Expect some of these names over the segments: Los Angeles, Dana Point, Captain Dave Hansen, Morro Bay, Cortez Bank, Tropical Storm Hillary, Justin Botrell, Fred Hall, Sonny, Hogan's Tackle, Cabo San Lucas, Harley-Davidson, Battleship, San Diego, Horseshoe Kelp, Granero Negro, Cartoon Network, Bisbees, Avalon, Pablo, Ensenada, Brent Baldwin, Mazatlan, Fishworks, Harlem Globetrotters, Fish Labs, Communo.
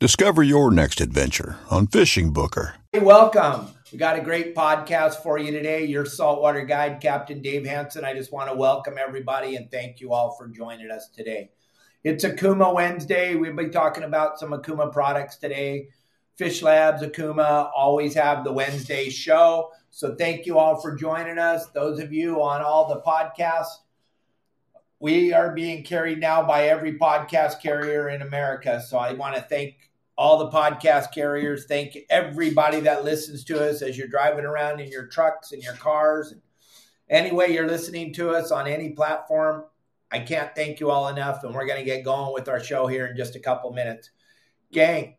Discover your next adventure on Fishing Booker. Hey, welcome. We got a great podcast for you today. Your Saltwater Guide, Captain Dave Hansen. I just want to welcome everybody and thank you all for joining us today. It's Okuma Wednesday. We'll be talking about some Okuma products today. Fish Labs, Okuma, always have the Wednesday show. So thank you all for joining us. Those of you on all the podcasts, we are being carried now by every podcast carrier in America. So I want to thank all the podcast carriers. Thank everybody that listens to us as you're driving around in your trucks and your cars. And any way you're listening to us on any platform, I can't thank you all enough. And we're going to get going with our show here in just a couple minutes. Gang.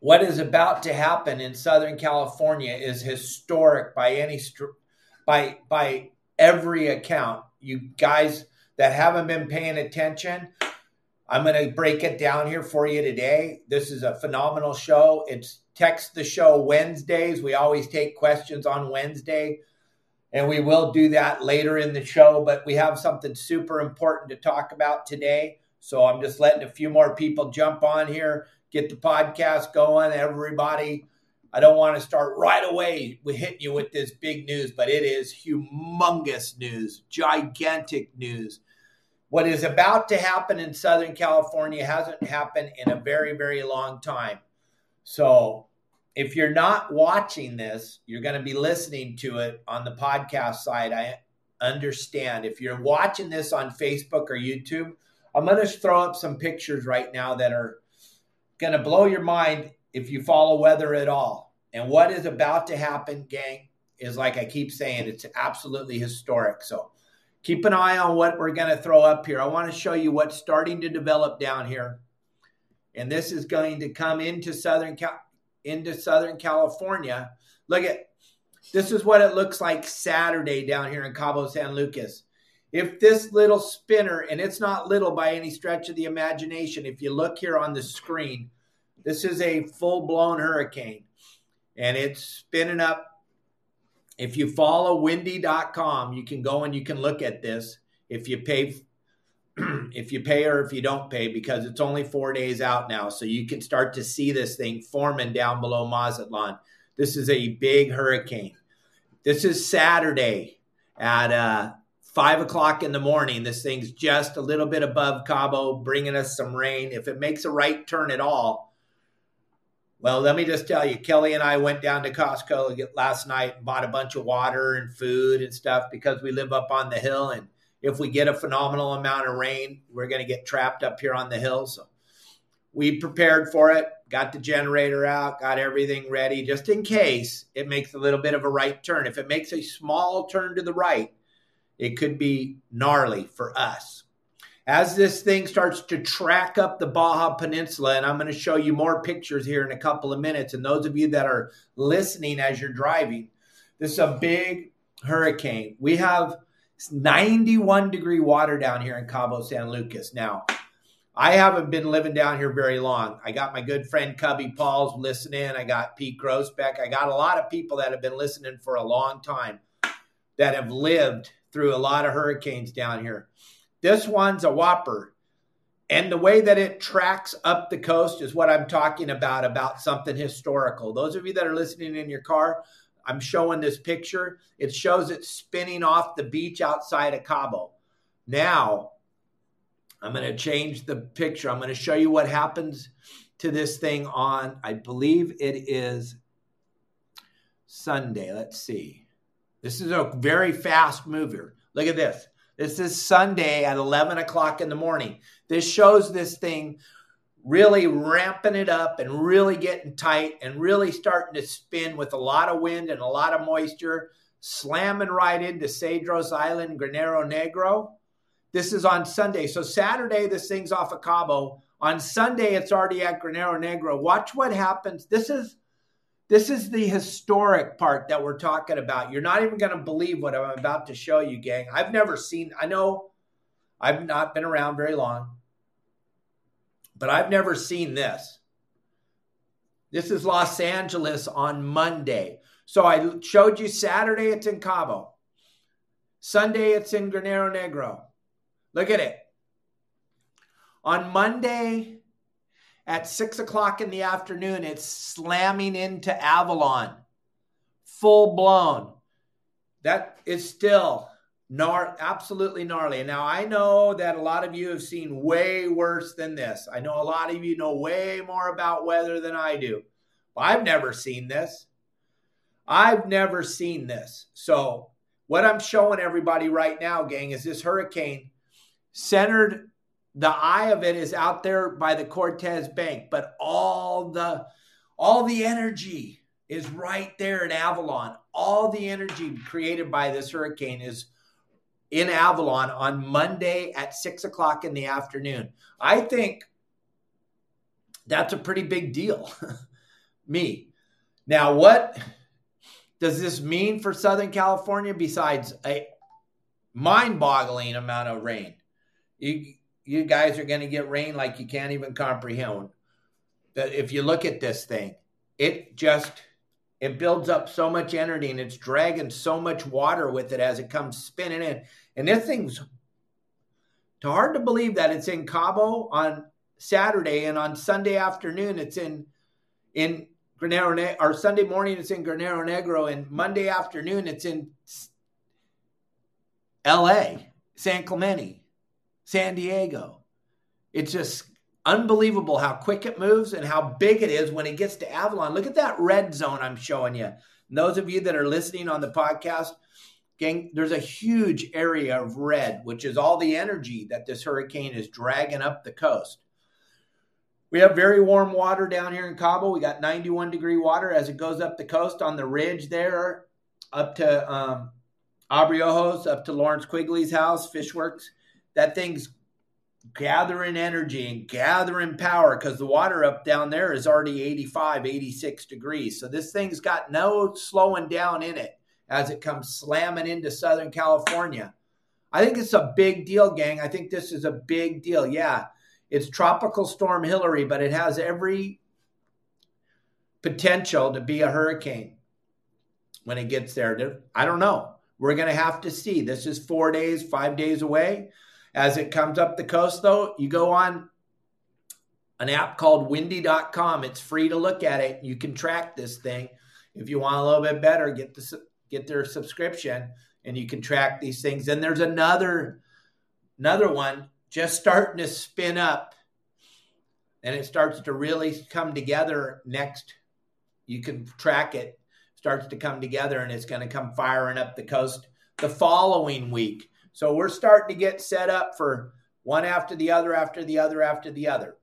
What is about to happen in Southern California is historic by any by every account. You guys that haven't been paying attention, I'm going to break it down here for you today. This is a phenomenal show. It's Text the Show Wednesdays. We always take questions on Wednesday, and we will do that later in the show. But we have something super important to talk about today. So I'm just letting a few more people jump on here. Get the podcast going, everybody. I don't want to start right away with hitting you with this big news, but it is humongous news, gigantic news. What is about to happen in Southern California hasn't happened in a very, very long time. So if you're not watching this, you're going to be listening to it on the podcast side. I understand. If you're watching this on Facebook or YouTube, I'm going to throw up some pictures right now that are going to blow your mind if you follow weather at all. And what is about to happen, gang, is like I keep saying, it's absolutely historic. So keep an eye on what we're going to throw up here. I want to show you what's starting to develop down here. And this is going to come into Southern California. Look at, this is what it looks like Saturday down here in Cabo San Lucas. If this little spinner, and it's not little by any stretch of the imagination, if you look here on the screen, this is a full-blown hurricane, and it's spinning up. If you follow Windy.com, you can go and you can look at this if you pay, or if you don't pay, because it's only 4 days out now, so you can start to see this thing forming down below Mazatlan. This is a big hurricane. This is Saturday at 5 o'clock in the morning. This thing's just a little bit above Cabo, bringing us some rain. If it makes a right turn at all, well, let me just tell you, Kelly and I went down to Costco last night and bought a bunch of water and food and stuff because we live up on the hill. And if we get a phenomenal amount of rain, we're going to get trapped up here on the hill. So we prepared for it, got the generator out, got everything ready just in case it makes a little bit of a right turn. If it makes a small turn to the right, it could be gnarly for us. As this thing starts to track up the Baja Peninsula, and I'm going to show you more pictures here in a couple of minutes, and those of you that are listening as you're driving, this is a big hurricane. We have 91-degree water down here in Cabo San Lucas. Now, I haven't been living down here very long. I got my good friend Cubby Pauls listening. I got Pete Grosbeck. I got a lot of people that have been listening for a long time that have lived through a lot of hurricanes down here. This one's a whopper. And the way that it tracks up the coast is what I'm talking about something historical. Those of you that are listening in your car, I'm showing this picture. It shows it spinning off the beach outside of Cabo. Now, I'm going to change the picture. I'm going to show you what happens to this thing on, I believe it is Sunday. Let's see. This is a very fast mover. Look at this. This is Sunday at 11 o'clock in the morning. This shows this thing really ramping it up and really getting tight and really starting to spin with a lot of wind and a lot of moisture, slamming right into Cedros Island, Granero Negro. This is on Sunday. So Saturday, this thing's off of Cabo. On Sunday, it's already at Granero Negro. Watch what happens. This is This is the historic part that we're talking about. You're not even going to believe what I'm about to show you, gang. I've never seen, I know I've not been around very long, but I've never seen this. This is Los Angeles on Monday. So I showed you Saturday, it's in Cabo. Sunday, it's in Granero Negro. Look at it. On Monday at 6 o'clock in the afternoon, it's slamming into Avalon, full blown. That is still absolutely gnarly. Now, I know that a lot of you have seen way worse than this. I know a lot of you know way more about weather than I do. But I've never seen this. I've never seen this. So what I'm showing everybody right now, gang, is this hurricane centered. The eye of it is out there by the Cortez Bank, but all the energy is right there in Avalon. All the energy created by this hurricane is in Avalon on Monday at 6 o'clock in the afternoon. I think that's a pretty big deal. Me. Now, what does this mean for Southern California besides a mind-boggling amount of rain? You guys are going to get rain like you can't even comprehend. That if you look at this thing, it builds up so much energy and it's dragging so much water with it as it comes spinning in. And this thing's hard to believe that it's in Cabo on Saturday and on Sunday afternoon it's in Granero, or Sunday morning it's in Granero Negro, and Monday afternoon it's in L.A., San Clemente, San Diego. It's just unbelievable how quick it moves and how big it is when it gets to Avalon. Look at that red zone I'm showing you. And those of you that are listening on the podcast, gang, there's a huge area of red, which is all the energy that this hurricane is dragging up the coast. We have very warm water down here in Cabo. We got 91 degree water as it goes up the coast on the ridge there, up to Abreojo's, up to Lawrence Quigley's house, Fishworks. That thing's gathering energy and gathering power because the water up down there is already 85, 86 degrees. So this thing's got no slowing down in it as it comes slamming into Southern California. I think it's a big deal, gang. I think this is a big deal. Yeah, it's Tropical Storm Hillary, but it has every potential to be a hurricane when it gets there. I don't know. We're going to have to see. This is 4 days, 5 days away. As it comes up the coast, though, you go on an app called Windy.com. It's free to look at it. You can track this thing. If you want a little bit better, get their subscription, and you can track these things. And there's another one just starting to spin up, and it starts to really come together next. You can track it. Starts to come together, and it's going to come firing up the coast the following week. So we're starting to get set up for one after the other, after the other, after the other.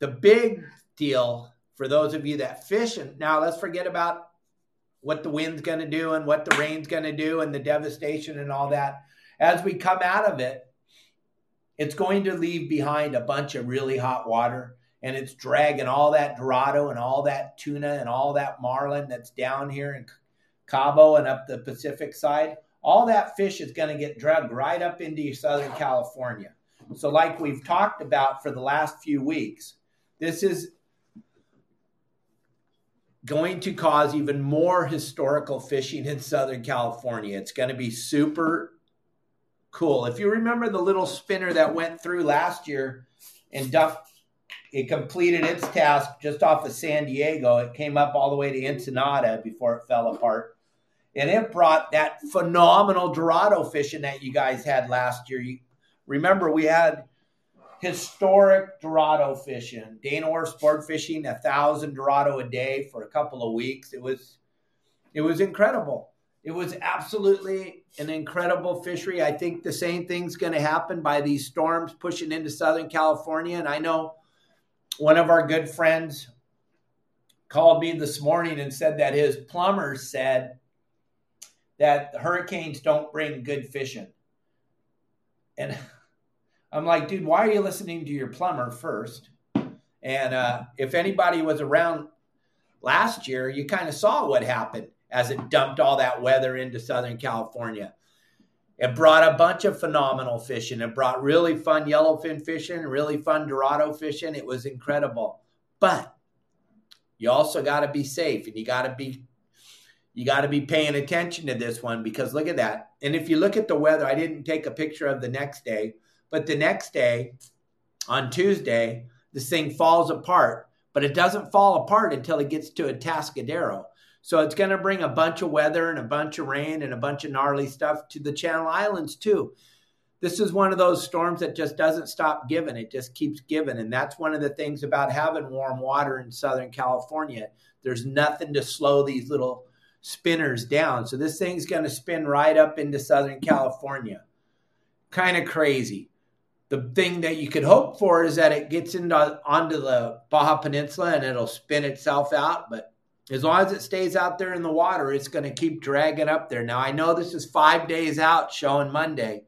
The big deal for those of you that fish, and now let's forget about what the wind's going to do and what the rain's going to do and the devastation and all that. As we come out of it, it's going to leave behind a bunch of really hot water, and it's dragging all that dorado and all that tuna and all that marlin that's down here in Cabo and up the Pacific side. All that fish is going to get dragged right up into Southern California. So like we've talked about for the last few weeks, this is going to cause even more historical fishing in Southern California. It's going to be super cool. If you remember the little spinner that went through last year and dumped, it completed its task just off of San Diego. It came up all the way to Ensenada before it fell apart. And it brought that phenomenal dorado fishing that you guys had last year. You remember, we had historic dorado fishing. Dana Wharf sport fishing, 1,000 dorado a day for a couple of weeks. It was incredible. It was absolutely an incredible fishery. I think the same thing's going to happen by these storms pushing into Southern California. And I know one of our good friends called me this morning and said that his plumber said that hurricanes don't bring good fishing. And I'm like, dude, why are you listening to your plumber first? And if anybody was around last year, you kind of saw what happened as it dumped all that weather into Southern California. It brought a bunch of phenomenal fishing. It brought really fun yellowfin fishing, really fun Dorado fishing. It was incredible. But you also got to be safe, and you got to be paying attention to this one, because look at that. And if you look at the weather, I didn't take a picture of the next day, but the next day on Tuesday, this thing falls apart, but it doesn't fall apart until it gets to Atascadero. So it's going to bring a bunch of weather and a bunch of rain and a bunch of gnarly stuff to the Channel Islands too. This is one of those storms that just doesn't stop giving. It just keeps giving. And that's one of the things about having warm water in Southern California. There's nothing to slow these little spinners down. So this thing's going to spin right up into Southern California. Kind of crazy. The thing that you could hope for is that it gets onto the Baja Peninsula and it'll spin itself out. But as long as it stays out there in the water, it's going to keep dragging up there. Now, I know this is 5 days out, showing Monday,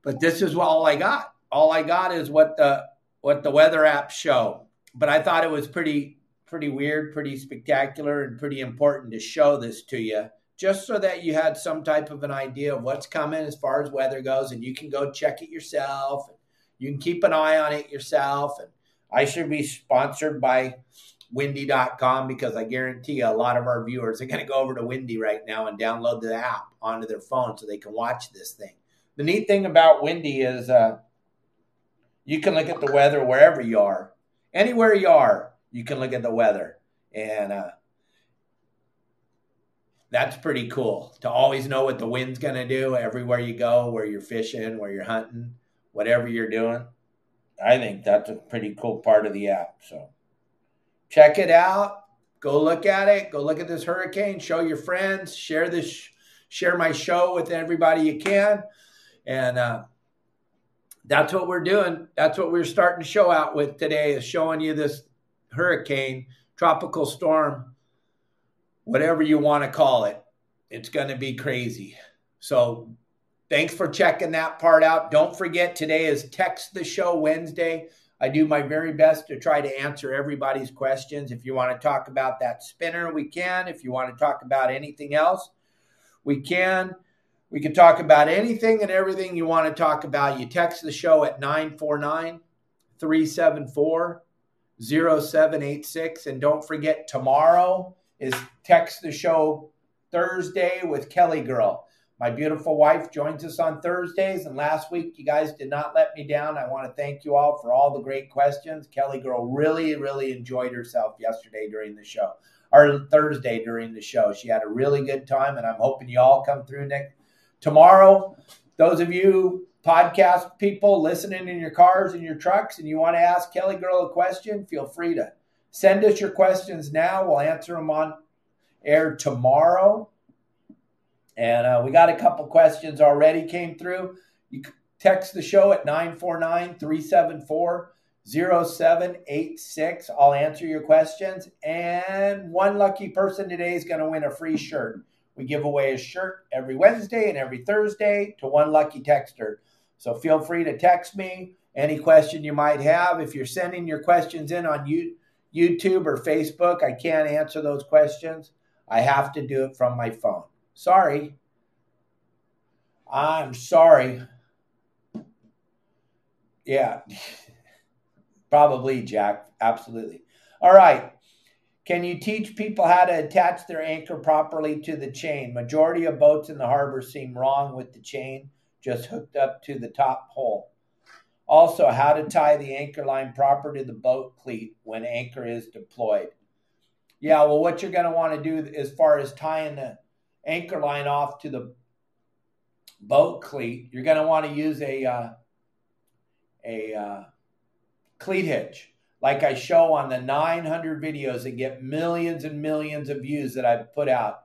but this is all I got. All I got is what the weather apps show. But I thought it was pretty weird, pretty spectacular, and pretty important to show this to you, just so that you had some type of an idea of what's coming as far as weather goes, and you can go check it yourself. And you can keep an eye on it yourself. And I should be sponsored by Windy.com, because I guarantee you a lot of our viewers are going to go over to Windy right now and download the app onto their phone so they can watch this thing. The neat thing about Windy is you can look at the weather wherever you are. Anywhere you are, you can look at the weather. And that's pretty cool, to always know what the wind's going to do everywhere you go, where you're fishing, where you're hunting, whatever you're doing. I think that's a pretty cool part of the app, so. Check it out. Go look at it. Go look at this hurricane. Show your friends. Share this. Share my show with everybody you can. And that's what we're doing. That's what we're starting to show out with today, is showing you this hurricane, tropical storm, whatever you want to call it. It's going to be crazy. So thanks for checking that part out. Don't forget, today is Text the Show Wednesday. I do my very best to try to answer everybody's questions. If you want to talk about that spinner, we can. If you want to talk about anything else, we can. We can talk about anything and everything you want to talk about. You text the show at 949-374-0786. And don't forget, tomorrow is Text the Show Thursday with Kelly Girl. My beautiful wife joins us on Thursdays, and last week you guys did not let me down. I want to thank you all for all the great questions. Kelly Girl really, really enjoyed herself yesterday during the show, or Thursday during the show. She had a really good time, and I'm hoping you all come through tomorrow. Those of you podcast people listening in your cars and your trucks, and you want to ask Kelly Girl a question, feel free to send us your questions now. We'll answer them on air tomorrow. And we got a couple questions already came through. You text the show at 949-374-0786. I'll answer your questions. And one lucky person today is going to win a free shirt. We give away a shirt every Wednesday and every Thursday to one lucky texter. So feel free to text me any question you might have. If you're sending your questions in on YouTube or Facebook, I can't answer those questions. I have to do it from my phone. Sorry. I'm sorry. Yeah, probably, Jack. Absolutely. All right. Can you teach people how to attach their anchor properly to the chain? Majority of boats in the harbor seem wrong with the chain just hooked up to the top pole. Also, how to tie the anchor line proper to the boat cleat when anchor is deployed. Yeah, well, what you're going to want to do as far as tying the anchor line off to the boat cleat, you're going to want to use a cleat hitch, like I show on the 900 videos that get millions and millions of views that I've put out.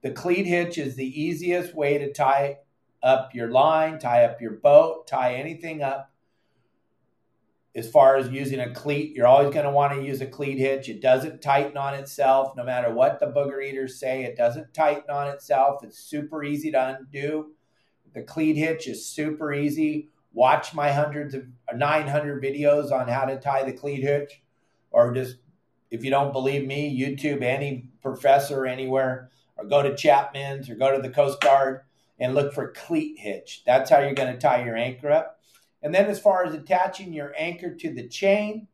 The cleat hitch is the easiest way to tie up your line, tie up your boat, tie anything up. As far as using a cleat, you're always going to want to use a cleat hitch. It doesn't tighten on itself, no matter what the booger eaters say. It doesn't tighten on itself. It's super easy to undo. The cleat hitch is super easy. Watch my 900 videos on how to tie the cleat hitch, or just If you don't believe me, YouTube any professor anywhere, or go to Chapman's or go to the Coast Guard and look for cleat hitch. That's how you're going to tie your anchor up. And then as far as attaching your anchor to the chain,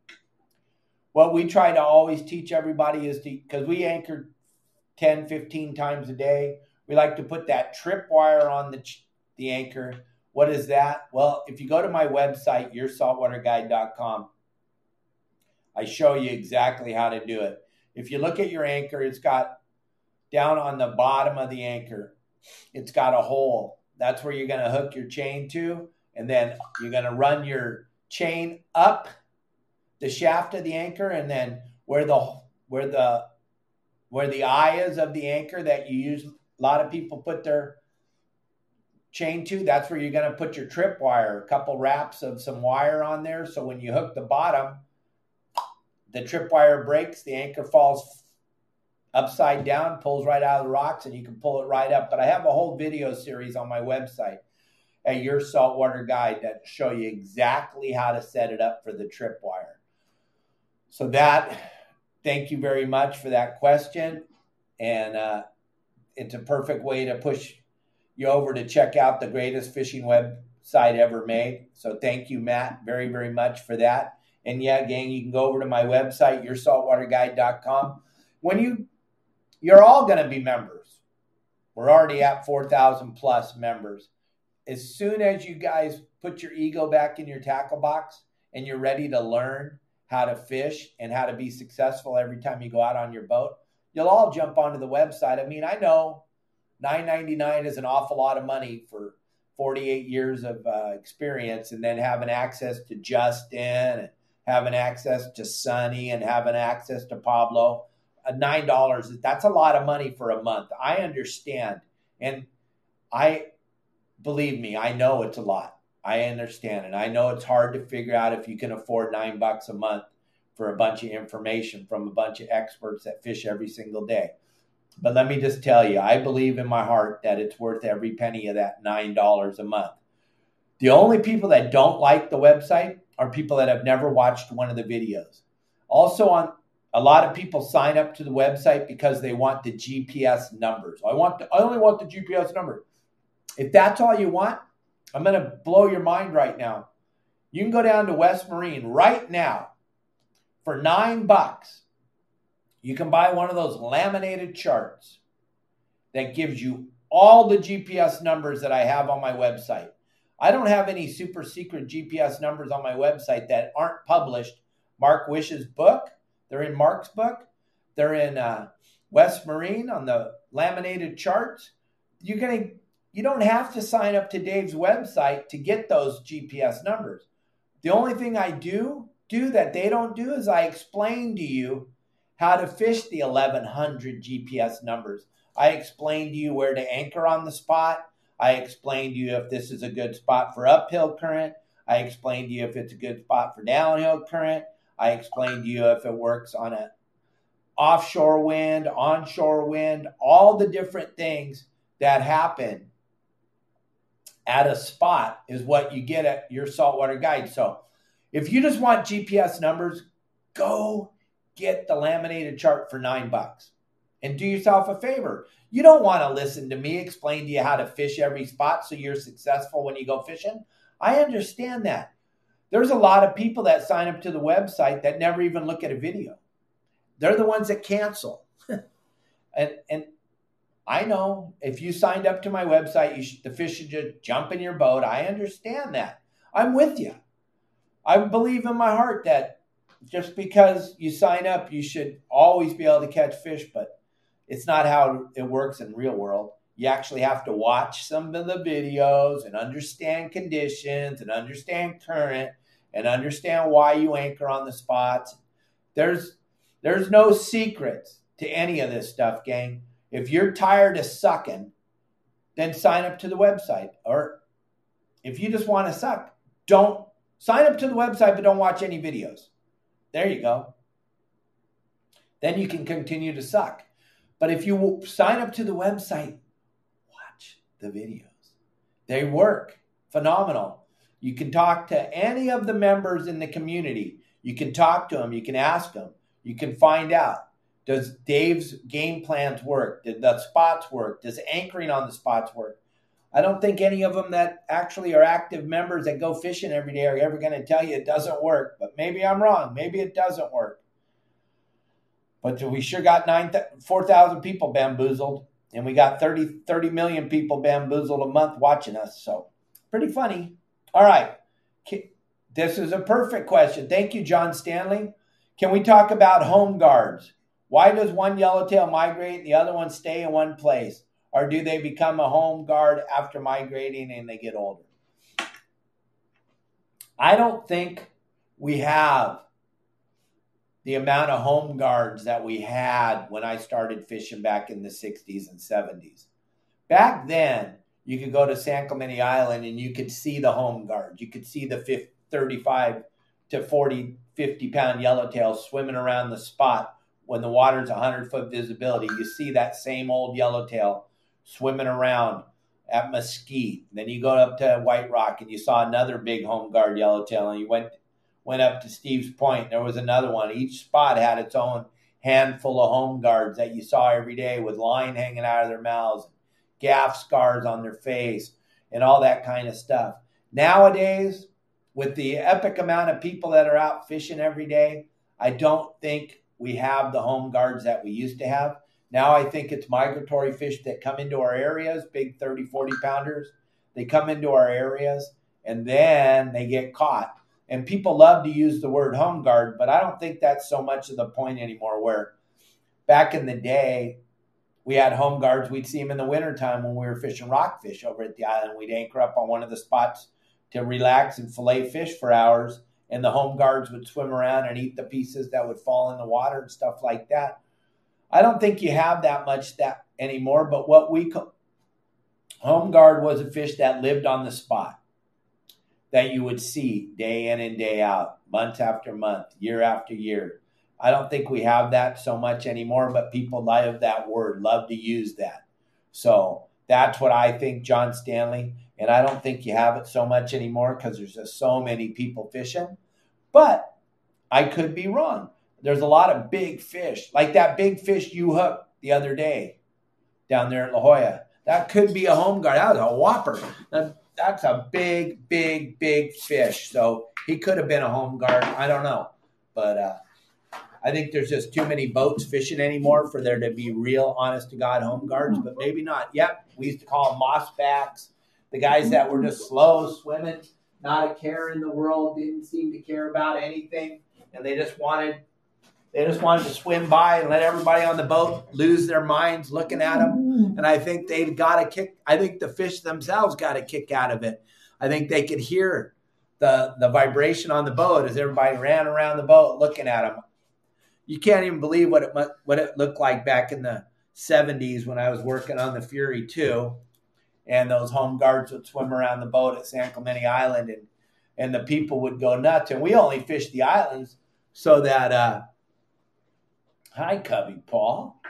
what we try to always teach everybody is to, because we anchor 10, 15 times a day, we like to put that trip wire on the anchor. What is that? Well, if you go to my website, yoursaltwaterguide.com, I show you exactly how to do it. If you look at your anchor, it's got down on the bottom of the anchor, it's got a hole. That's where you're going to hook your chain to. And then you're going to run your chain up the shaft of the anchor. And then where the eye is of the anchor that you use, a lot of people put their chain to, that's where you're going to put your trip wire, a couple wraps of some wire on there. So when you hook the bottom, the trip wire breaks, the anchor falls upside down, pulls right out of the rocks, and you can pull it right up. But I have a whole video series on my website at Your Saltwater Guide that show you exactly how to set it up for the trip wire. So thank you very much for that question. And it's a perfect way to push you over to check out the greatest fishing website ever made. So thank you, Matt, very, very much for that. And yeah, gang, you can go over to my website, yoursaltwaterguide.com. You're all going to be members. We're already at 4,000 plus members. As soon as you guys put your ego back in your tackle box and you're ready to learn how to fish and how to be successful every time you go out on your boat, you'll all jump onto the website. I mean, I know $9.99 is an awful lot of money for 48 years of experience, and then having access to Justin and having access to Sonny and having access to Pablo. $9, that's a lot of money for a month. I understand. And believe me, I know it's a lot. I understand. And I know it's hard to figure out if you can afford $9 a month for a bunch of information from a bunch of experts that fish every single day. But let me just tell you, I believe in my heart that it's worth every penny of that $9 a month. The only people that don't like the website are people that have never watched one of the videos. Also a lot of people sign up to the website because they want the GPS numbers. I only want the GPS number. If that's all you want, I'm going to blow your mind right now. You can go down to West Marine right now for $9. You can buy one of those laminated charts that gives you all the GPS numbers that I have on my website. I don't have any super secret GPS numbers on my website that aren't published. Mark Wish's book. They're in Mark's book. They're in West Marine on the laminated charts. You don't have to sign up to Dave's website to get those GPS numbers. The only thing I do that they don't do is I explain to you how to fish the 1,100 GPS numbers. I explain to you where to anchor on the spot. I explain to you if this is a good spot for uphill current. I explain to you if it's a good spot for downhill current. I explained to you if it works on an offshore wind, onshore wind, all the different things that happen at a spot is what you get at Your Saltwater Guide. So if you just want GPS numbers, go get the laminated chart for $9 and do yourself a favor. You don't want to listen to me explain to you how to fish every spot so you're successful when you go fishing. I understand that. There's a lot of people that sign up to the website that never even look at a video. They're the ones that cancel. And I know if you signed up to my website, the fish should just jump in your boat. I understand that. I'm with you. I believe in my heart that just because you sign up, you should always be able to catch fish, but it's not how it works in the real world. You actually have to watch some of the videos and understand conditions and understand current and understand why you anchor on the spots. There's no secrets to any of this stuff, gang. If you're tired of sucking, then sign up to the website. Or if you just want to suck, don't sign up to the website, but don't watch any videos. There you go. Then you can continue to suck. But if you sign up to the website, the videos. They work. Phenomenal. You can talk to any of the members in the community. You can talk to them. You can ask them. You can find out, does Dave's game plans work? Did the spots work? Does anchoring on the spots work? I don't think any of them that actually are active members that go fishing every day are ever going to tell you it doesn't work. But maybe I'm wrong. Maybe it doesn't work. But we sure got 4,000 people bamboozled, and we got 30 million people bamboozled a month watching us. So pretty funny. All right. This is a perfect question. Thank you, John Stanley. Can we talk about home guards? Why does one yellowtail migrate and the other one stay in one place? Or do they become a home guard after migrating and they get older? I don't think we have the amount of home guards that we had when I started fishing back in the 60s and 70s. Back then, you could go to San Clemente Island and you could see the home guards. You could see the 35 to 40, 50-pound yellowtail swimming around the spot. When the water's 100-foot visibility, you see that same old yellowtail swimming around at Mesquite. Then you go up to White Rock and you saw another big home guard yellowtail, and you went up to Steve's Point. And there was another one. Each spot had its own handful of home guards that you saw every day with line hanging out of their mouths, gaff scars on their face, and all that kind of stuff. Nowadays, with the epic amount of people that are out fishing every day, I don't think we have the home guards that we used to have. Now I think it's migratory fish that come into our areas, big 30, 40 pounders. They come into our areas and then they get caught. And people love to use the word home guard, but I don't think that's so much of the point anymore, where back in the day, we had home guards. We'd see them in the wintertime when we were fishing rockfish over at the island. We'd anchor up on one of the spots to relax and fillet fish for hours, and the home guards would swim around and eat the pieces that would fall in the water and stuff like that. I don't think you have that much that anymore, but what we call home guard was a fish that lived on the spot, that you would see day in and day out, month after month, year after year. I don't think we have that so much anymore, but people love that word, love to use that. So that's what I think, John Stanley, and I don't think you have it so much anymore because there's just so many people fishing. But I could be wrong. There's a lot of big fish, like that big fish you hooked the other day down there at La Jolla. That could be a home guard. That was a whopper. That's a big, big, big fish. So he could have been a home guard. I don't know. But I think there's just too many boats fishing anymore for there to be real, honest-to-God home guards, but maybe not. Yep, we used to call them mossbacks, the guys that were just slow swimming, not a care in the world, didn't seem to care about anything, and they just wanted to swim by and let everybody on the boat lose their minds looking at them. And I think the fish themselves got a kick out of it. I think they could hear the vibration on the boat as everybody ran around the boat looking at them. You can't even believe what it looked like back in the 70s when I was working on the Fury 2, and those home guards would swim around the boat at San Clemente Island, and the people would go nuts. And we only fished the islands so that hi, Cubby Paul.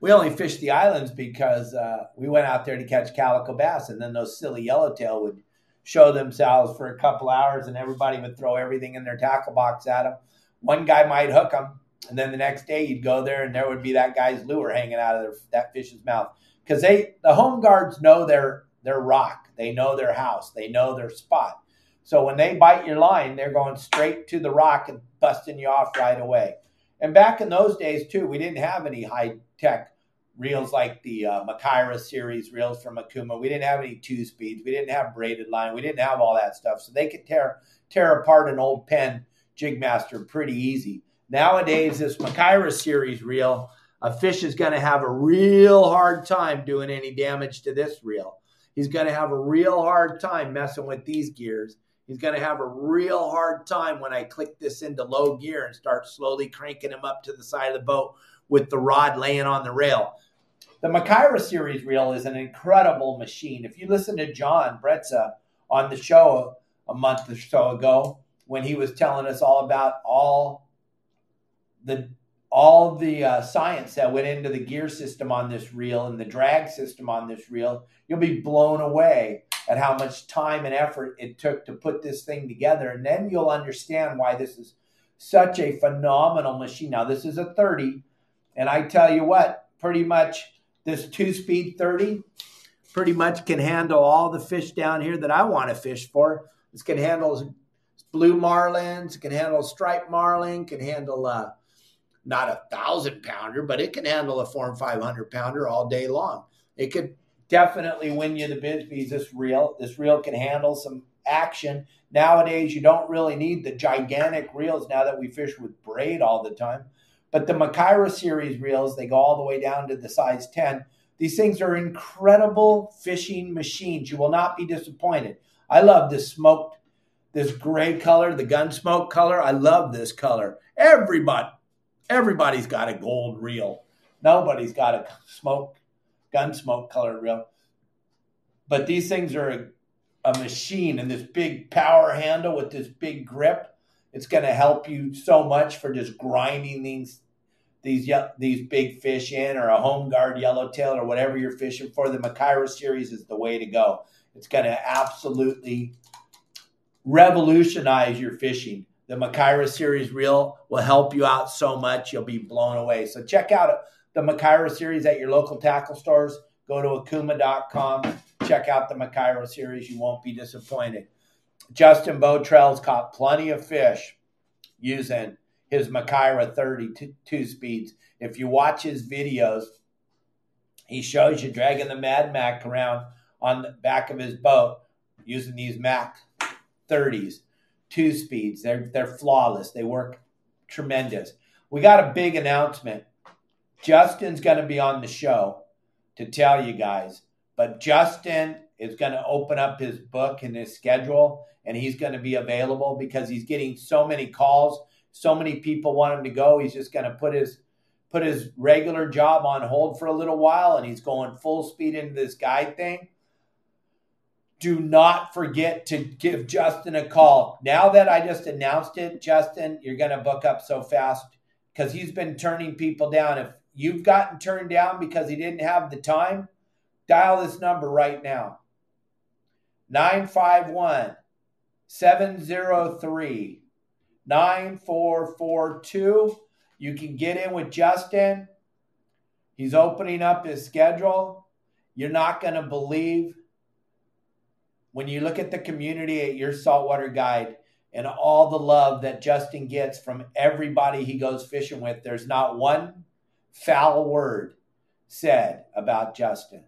We only fished the islands because we went out there to catch calico bass, and then those silly yellowtail would show themselves for a couple hours, and everybody would throw everything in their tackle box at them. One guy might hook them, and then the next day you'd go there, and there would be that guy's lure hanging out of that fish's mouth. Because the home guards know their rock. They know their house. They know their spot. So when they bite your line, they're going straight to the rock and busting you off right away. And back in those days, too, we didn't have any high-tech reels like the Makaira series reels from Okuma. We didn't have any two-speeds. We didn't have braided line. We didn't have all that stuff. So they could tear apart an old pen jigmaster pretty easy. Nowadays, this Makaira series reel, a fish is going to have a real hard time doing any damage to this reel. He's going to have a real hard time messing with these gears. He's going to have a real hard time when I click this into low gear and start slowly cranking him up to the side of the boat with the rod laying on the rail. The Makaira series reel is an incredible machine. If you listen to John Bretza on the show a month or so ago, when he was telling us all about all the science that went into the gear system on this reel and the drag system on this reel, you'll be blown away at how much time and effort it took to put this thing together. And then you'll understand why this is such a phenomenal machine. Now, this is a 30, and I tell you what, pretty much this two-speed 30 pretty much can handle all the fish down here that I want to fish for. This can handle blue marlins, can handle striped marlin, can handle not 1,000-pounder, but it can handle a 400- and 500-pounder all day long. It could definitely win you the Bisbees, this reel. This reel can handle some action. Nowadays, you don't really need the gigantic reels now that we fish with braid all the time. But the Makaira series reels, they go all the way down to the size 10. These things are incredible fishing machines. You will not be disappointed. I love this smoked, this gray color, the gun smoke color. I love this color. Everybody's got a gold reel. Nobody's got a gun smoke colored reel. But these things are a machine, and this big power handle with this big grip, it's going to help you so much for just grinding these big fish in, or a home guard yellowtail, or whatever you're fishing for. The Makaira series is the way to go. It's going to absolutely revolutionize your fishing. The Makaira series reel will help you out so much, you'll be blown away. So check out the Makaira series at your local tackle stores. Go to Okuma.com. Check out the Makaira series. You won't be disappointed. Justin Botrell's caught plenty of fish using his Makaira 30 two-speeds. If you watch his videos, he shows you dragging the Mad Mac around on the back of his boat using these Mac 30s, two-speeds. They're flawless. They work tremendous. We got a big announcement. Justin's going to be on the show to tell you guys. But Justin is going to open up his book and his schedule, and he's going to be available because he's getting so many calls. So many people want him to go. He's just going to put his regular job on hold for a little while, and he's going full speed into this guide thing. Do not forget to give Justin a call. Now that I just announced it, Justin, you're going to book up so fast because he's been turning people down. If you've gotten turned down because he didn't have the time, dial this number right now, 951-703-9442. You can get in with Justin. He's opening up his schedule. You're not going to believe when you look at the community at Your Saltwater Guide and all the love that Justin gets from everybody he goes fishing with. There's not one foul word said about Justin.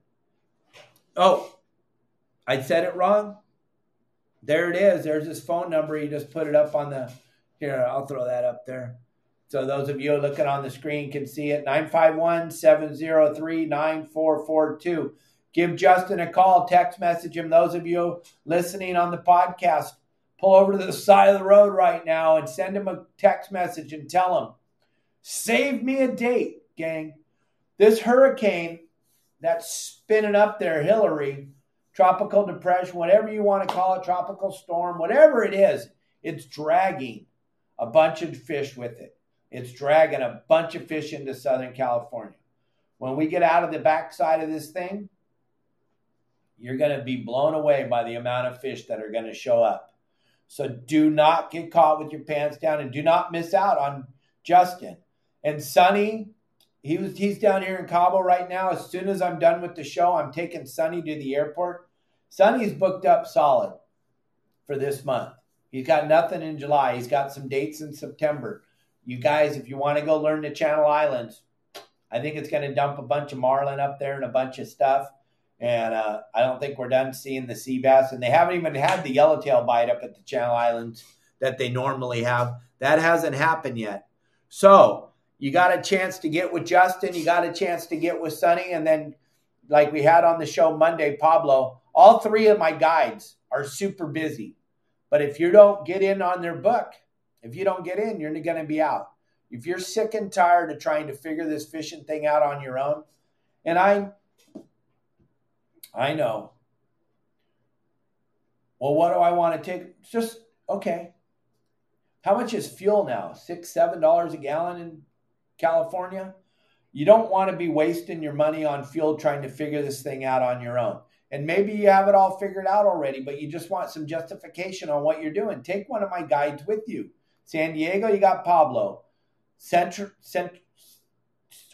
Oh, I said it wrong. There it is. There's his phone number. You just put it up on the, here, I'll throw that up there. So those of you looking on the screen can see it, 951-703-9442. Give Justin a call, text message him. Those of you listening on the podcast, pull over to the side of the road right now and send him a text message and tell him, save me a date, gang. This hurricane that's spinning up there, Hillary, tropical depression, whatever you want to call it, tropical storm, whatever it is, it's dragging a bunch of fish with it. It's dragging a bunch of fish into Southern California. When we get out of the backside of this thing, you're going to be blown away by the amount of fish that are going to show up. So do not get caught with your pants down, and do not miss out on Justin. And Sonny, he's down here in Cabo right now. As soon as I'm done with the show, I'm taking Sonny to the airport. Sonny's booked up solid for this month. He's got nothing in July. He's got some dates in September. You guys, if you want to go learn the Channel Islands, I think it's going to dump a bunch of marlin up there and a bunch of stuff. And I don't think we're done seeing the sea bass. And they haven't even had the yellowtail bite up at the Channel Islands that they normally have. That hasn't happened yet. So you got a chance to get with Justin. You got a chance to get with Sonny. And then, like we had on the show Monday, Pablo, all three of my guides are super busy. But if you don't get in on their book, if you don't get in, you're going to be out. If you're sick and tired of trying to figure this fishing thing out on your own, and I know. Well, what do I want to take? Just, okay. How much is fuel now? $6, $7 a gallon in California? You don't want to be wasting your money on fuel trying to figure this thing out on your own. And maybe you have it all figured out already, but you just want some justification on what you're doing. Take one of my guides with you. San Diego, you got Pablo.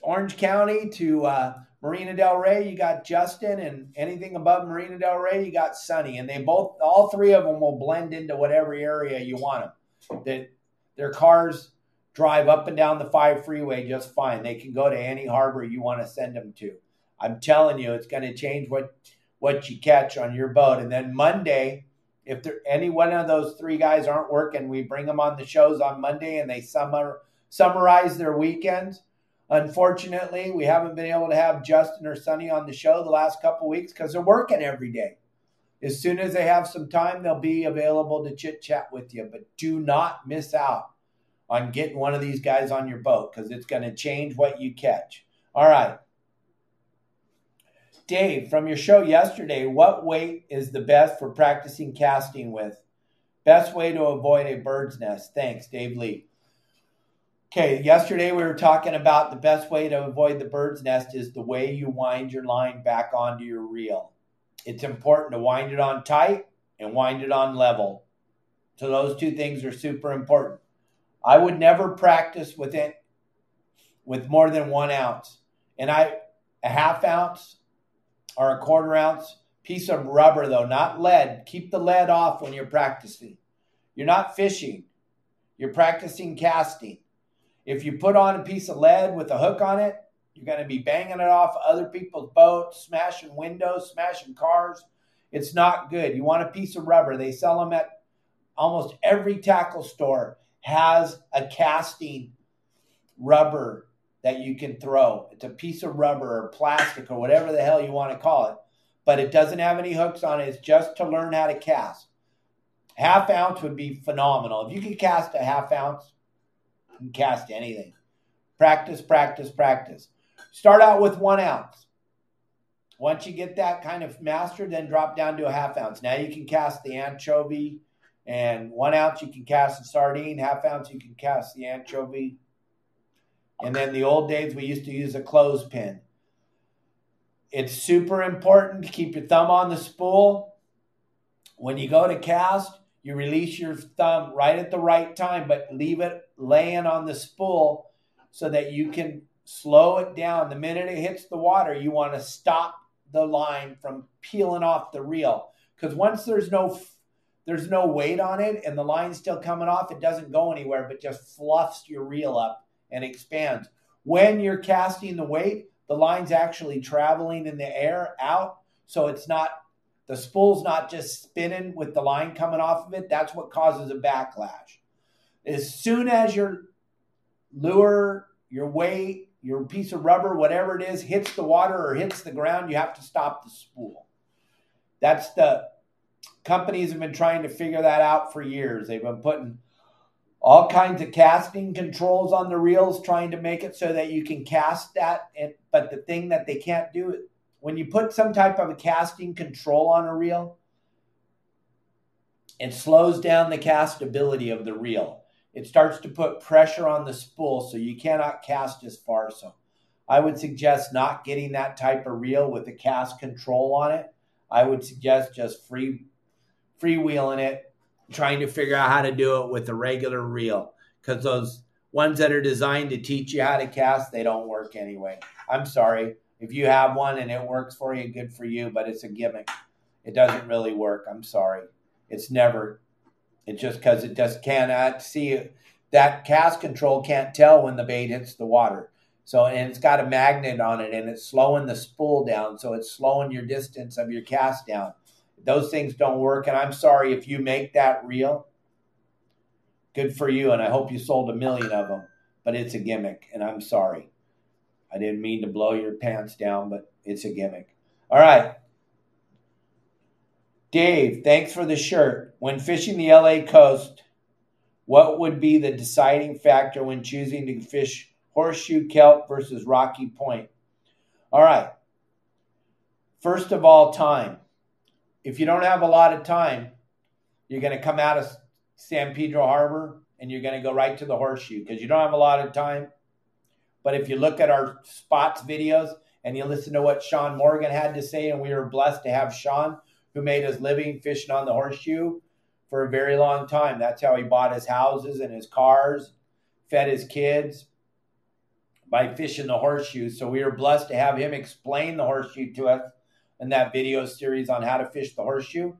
Orange County to Marina Del Rey, you got Justin, and anything above Marina Del Rey, you got Sonny. And they both, all three of them will blend into whatever area you want them. Their cars drive up and down the 5 freeway just fine. They can go to any harbor you want to send them to. I'm telling you, it's going to change what you catch on your boat. And then Monday, if there, any one of those 3 guys aren't working, we bring them on the shows on Monday and they summarize their weekends. Unfortunately, we haven't been able to have Justin or Sonny on the show the last couple weeks because they're working every day. As soon as they have some time, they'll be available to chit-chat with you. But do not miss out on getting one of these guys on your boat because it's going to change what you catch. All right. Dave, from your show yesterday, what weight is the best for practicing casting with? Best way to avoid a bird's nest. Thanks, Dave Lee. Okay, yesterday we were talking about the best way to avoid the bird's nest is the way you wind your line back onto your reel. It's important to wind it on tight and wind it on level. So those 2 things are super important. I would never practice with more than 1 ounce. And a half ounce or a quarter ounce piece of rubber, though, not lead. Keep the lead off when you're practicing. You're not fishing. You're practicing casting. If you put on a piece of lead with a hook on it, you're going to be banging it off other people's boats, smashing windows, smashing cars. It's not good. You want a piece of rubber. They sell them at almost every tackle store. Has a casting rubber that you can throw. It's a piece of rubber or plastic or whatever the hell you want to call it. But it doesn't have any hooks on it. It's just to learn how to cast. Half ounce would be phenomenal. If you could cast a half ounce, you can cast anything. Practice, practice, practice. Start out with 1 ounce. Once you get that kind of mastered, then drop down to a half ounce. Now you can cast the anchovy. And 1 ounce you can cast the sardine, half ounce you can cast the anchovy. And then the old days we used to use a clothespin. It's super important to keep your thumb on the spool. When you go to cast, you release your thumb right at the right time, but leave it laying on the spool so that you can slow it down. The minute it hits the water, you want to stop the line from peeling off the reel. Because once there's no weight on it, and the line's still coming off, it doesn't go anywhere, but just fluffs your reel up and expands. When you're casting the weight, the line's actually traveling in the air out, so it's not, the spool's not just spinning with the line coming off of it. That's what causes a backlash. As soon as your lure, your weight, your piece of rubber, whatever it is, hits the water or hits the ground, you have to stop the spool. That's the... Companies have been trying to figure that out for years. They've been putting all kinds of casting controls on the reels, trying to make it so that you can cast that. But the thing that they can't do, when you put some type of a casting control on a reel, it slows down the castability of the reel. It starts to put pressure on the spool, so you cannot cast as far. So I would suggest not getting that type of reel with a cast control on it. I would suggest just freewheeling it, trying to figure out how to do it with a regular reel, because those ones that are designed to teach you how to cast, they don't work anyway. I'm sorry. If you have one and it works for you, good for you, but it's a gimmick. It doesn't really work. I'm sorry. It's just because it just cannot see it. That cast control can't tell when the bait hits the water. So, and it's got a magnet on it, and it's slowing the spool down, so it's slowing your distance of your cast down. Those things don't work, and I'm sorry if you make that reel. Good for you, and I hope you sold 1 million of them, but it's a gimmick, and I'm sorry. I didn't mean to blow your pants down, but it's a gimmick. All right. Dave, thanks for the shirt. When fishing the LA coast, what would be the deciding factor when choosing to fish Horseshoe Kelp versus Rocky Point? All right. First of all, time. If you don't have a lot of time, you're going to come out of San Pedro Harbor and you're going to go right to the Horseshoe because you don't have a lot of time. But if you look at our spots videos and you listen to what Sean Morgan had to say, and we were blessed to have Sean, who made his living fishing on the Horseshoe, for a very long time. That's how he bought his houses and his cars, fed his kids by fishing the horseshoe. So we were blessed to have him explain the horseshoe to us in that video series on how to fish the horseshoe.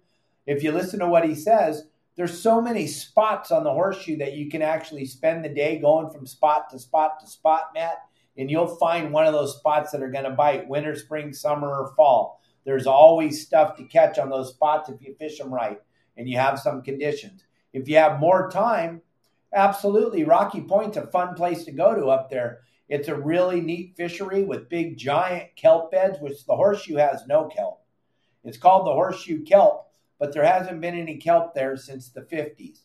If you listen to what he says, there's so many spots on the horseshoe that you can actually spend the day going from spot to spot to spot, Matt, and you'll find one of those spots that are going to bite winter, spring, summer, or fall. There's always stuff to catch on those spots if you fish them right and you have some conditions. If you have more time, absolutely, Rocky Point's a fun place to go to up there. It's a really neat fishery with big, giant kelp beds, which the horseshoe has no kelp. It's called the Horseshoe Kelp, but there hasn't been any kelp there since the 50s.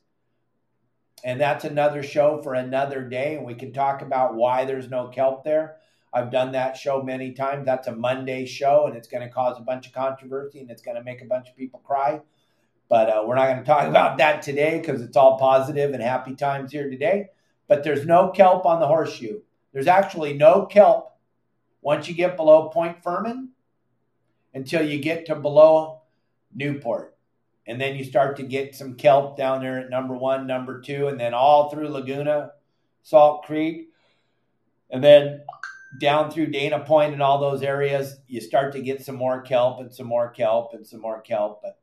And that's another show for another day, and we can talk about why there's no kelp there. I've done that show many times. That's a Monday show, and it's going to cause a bunch of controversy, and it's going to make a bunch of people cry. But we're not going to talk about that today because it's all positive and happy times here today. But there's no kelp on the horseshoe. There's actually no kelp once you get below Point Firmin until you get to below Newport. And then you start to get some kelp down there at number one, number two, and then all through Laguna, Salt Creek, and then down through Dana Point and all those areas, you start to get some more kelp and some more kelp and some more kelp. But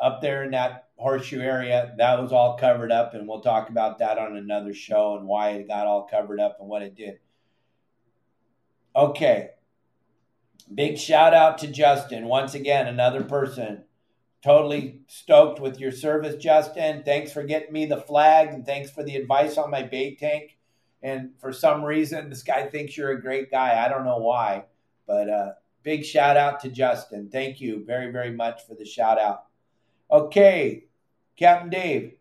up there in that horseshoe area, that was all covered up, and we'll talk about that on another show and why it got all covered up and what it did. Okay. Big shout out to Justin. Once again, another person. Totally stoked with your service, Justin. Thanks for getting me the flag, and thanks for the advice on my bait tank. And for some reason, this guy thinks you're a great guy. I don't know why, but big shout out to Justin. Thank you very, very much for the shout out. Okay, Captain Dave,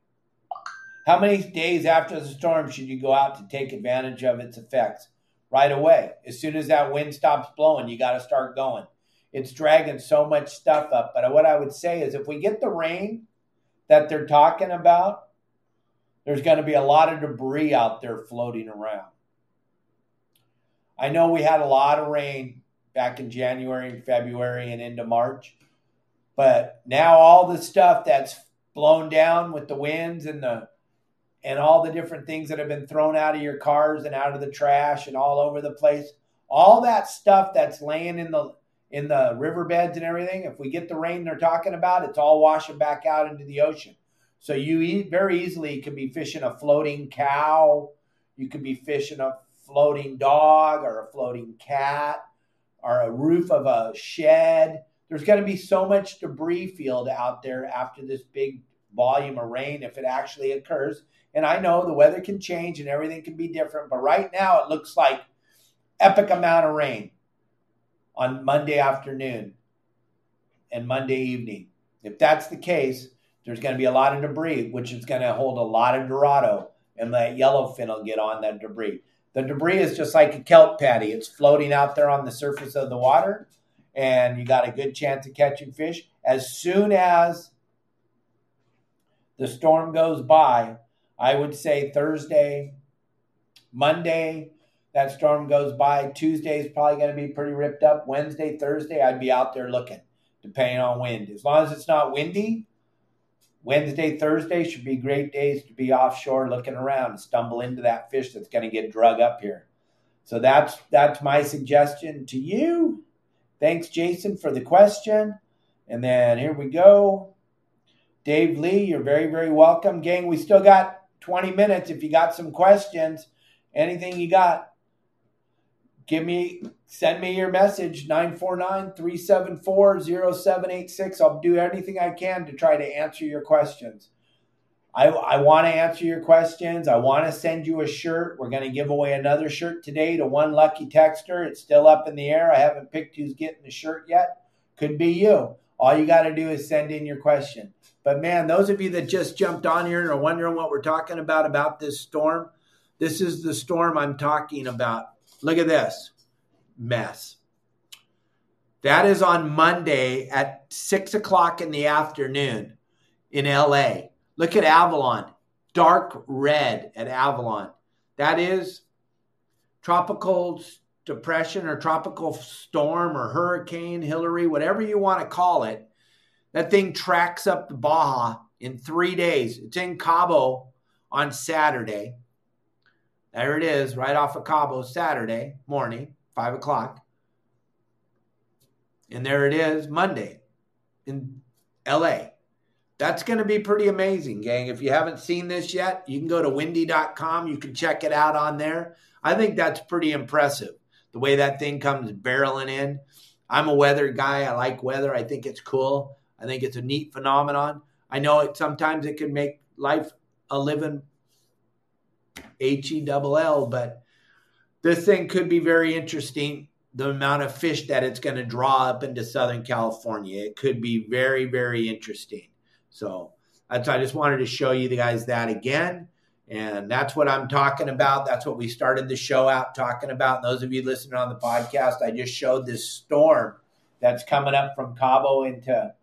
how many days after the storm should you go out to take advantage of its effects? Right away. As soon as that wind stops blowing, you got to start going. It's dragging so much stuff up. But what I would say is if we get the rain that they're talking about, there's going to be a lot of debris out there floating around. I know we had a lot of rain back in January and February and into March. But now all the stuff that's blown down with the winds and all the different things that have been thrown out of your cars and out of the trash and all over the place, all that stuff that's laying in the riverbeds and everything, if we get the rain they're talking about, it's all washing back out into the ocean. So you very easily could be fishing a floating cow. You could be fishing a floating dog or a floating cat or a roof of a shed. There's going to be so much debris field out there after this big volume of rain if it actually occurs. And I know the weather can change and everything can be different, but right now it looks like epic amount of rain on Monday afternoon and Monday evening. If that's the case, there's going to be a lot of debris, which is going to hold a lot of Dorado, and that yellowfin will get on that debris. The debris is just like a kelp patty. It's floating out there on the surface of the water, and you got a good chance of catching fish. As soon as the storm goes by, I would say Thursday, Monday, that storm goes by. Tuesday is probably going to be pretty ripped up. Wednesday, Thursday, I'd be out there looking, depending on wind. As long as it's not windy, Wednesday, Thursday should be great days to be offshore looking around and stumble into that fish that's going to get drug up here. So that's my suggestion to you. Thanks, Jason, for the question. And then here we go. Dave Lee, you're very, very welcome. Gang, we still got 20 minutes. If you got some questions, anything you got, send me your message, 949-374-0786. I'll do anything I can to try to answer your questions. I want to answer your questions. I want to send you a shirt. We're going to give away another shirt today to one lucky texter. It's still up in the air. I haven't picked who's getting the shirt yet. Could be you. All you got to do is send in your question. But, man, those of you that just jumped on here and are wondering what we're talking about this storm, this is the storm I'm talking about. Look at this mess. That is on Monday at 6 o'clock in the afternoon in L.A., Look at Avalon, dark red at Avalon. That is tropical depression or tropical storm or hurricane Hillary, whatever you want to call it. That thing tracks up the Baja in 3 days. It's in Cabo on Saturday. There it is, right off of Cabo, Saturday morning, 5 o'clock. And there it is, Monday in L.A. That's going to be pretty amazing, gang. If you haven't seen this yet, you can go to Windy.com. You can check it out on there. I think that's pretty impressive, the way that thing comes barreling in. I'm a weather guy. I like weather. I think it's cool. I think it's a neat phenomenon. I know it sometimes it can make life a living H-E-double-L, but this thing could be very interesting, the amount of fish that it's going to draw up into Southern California. It could be very, very interesting. So that's, I just wanted to show you guys that again. And that's what I'm talking about. That's what we started the show out talking about. And those of you listening on the podcast, I just showed this storm that's coming up from Cabo into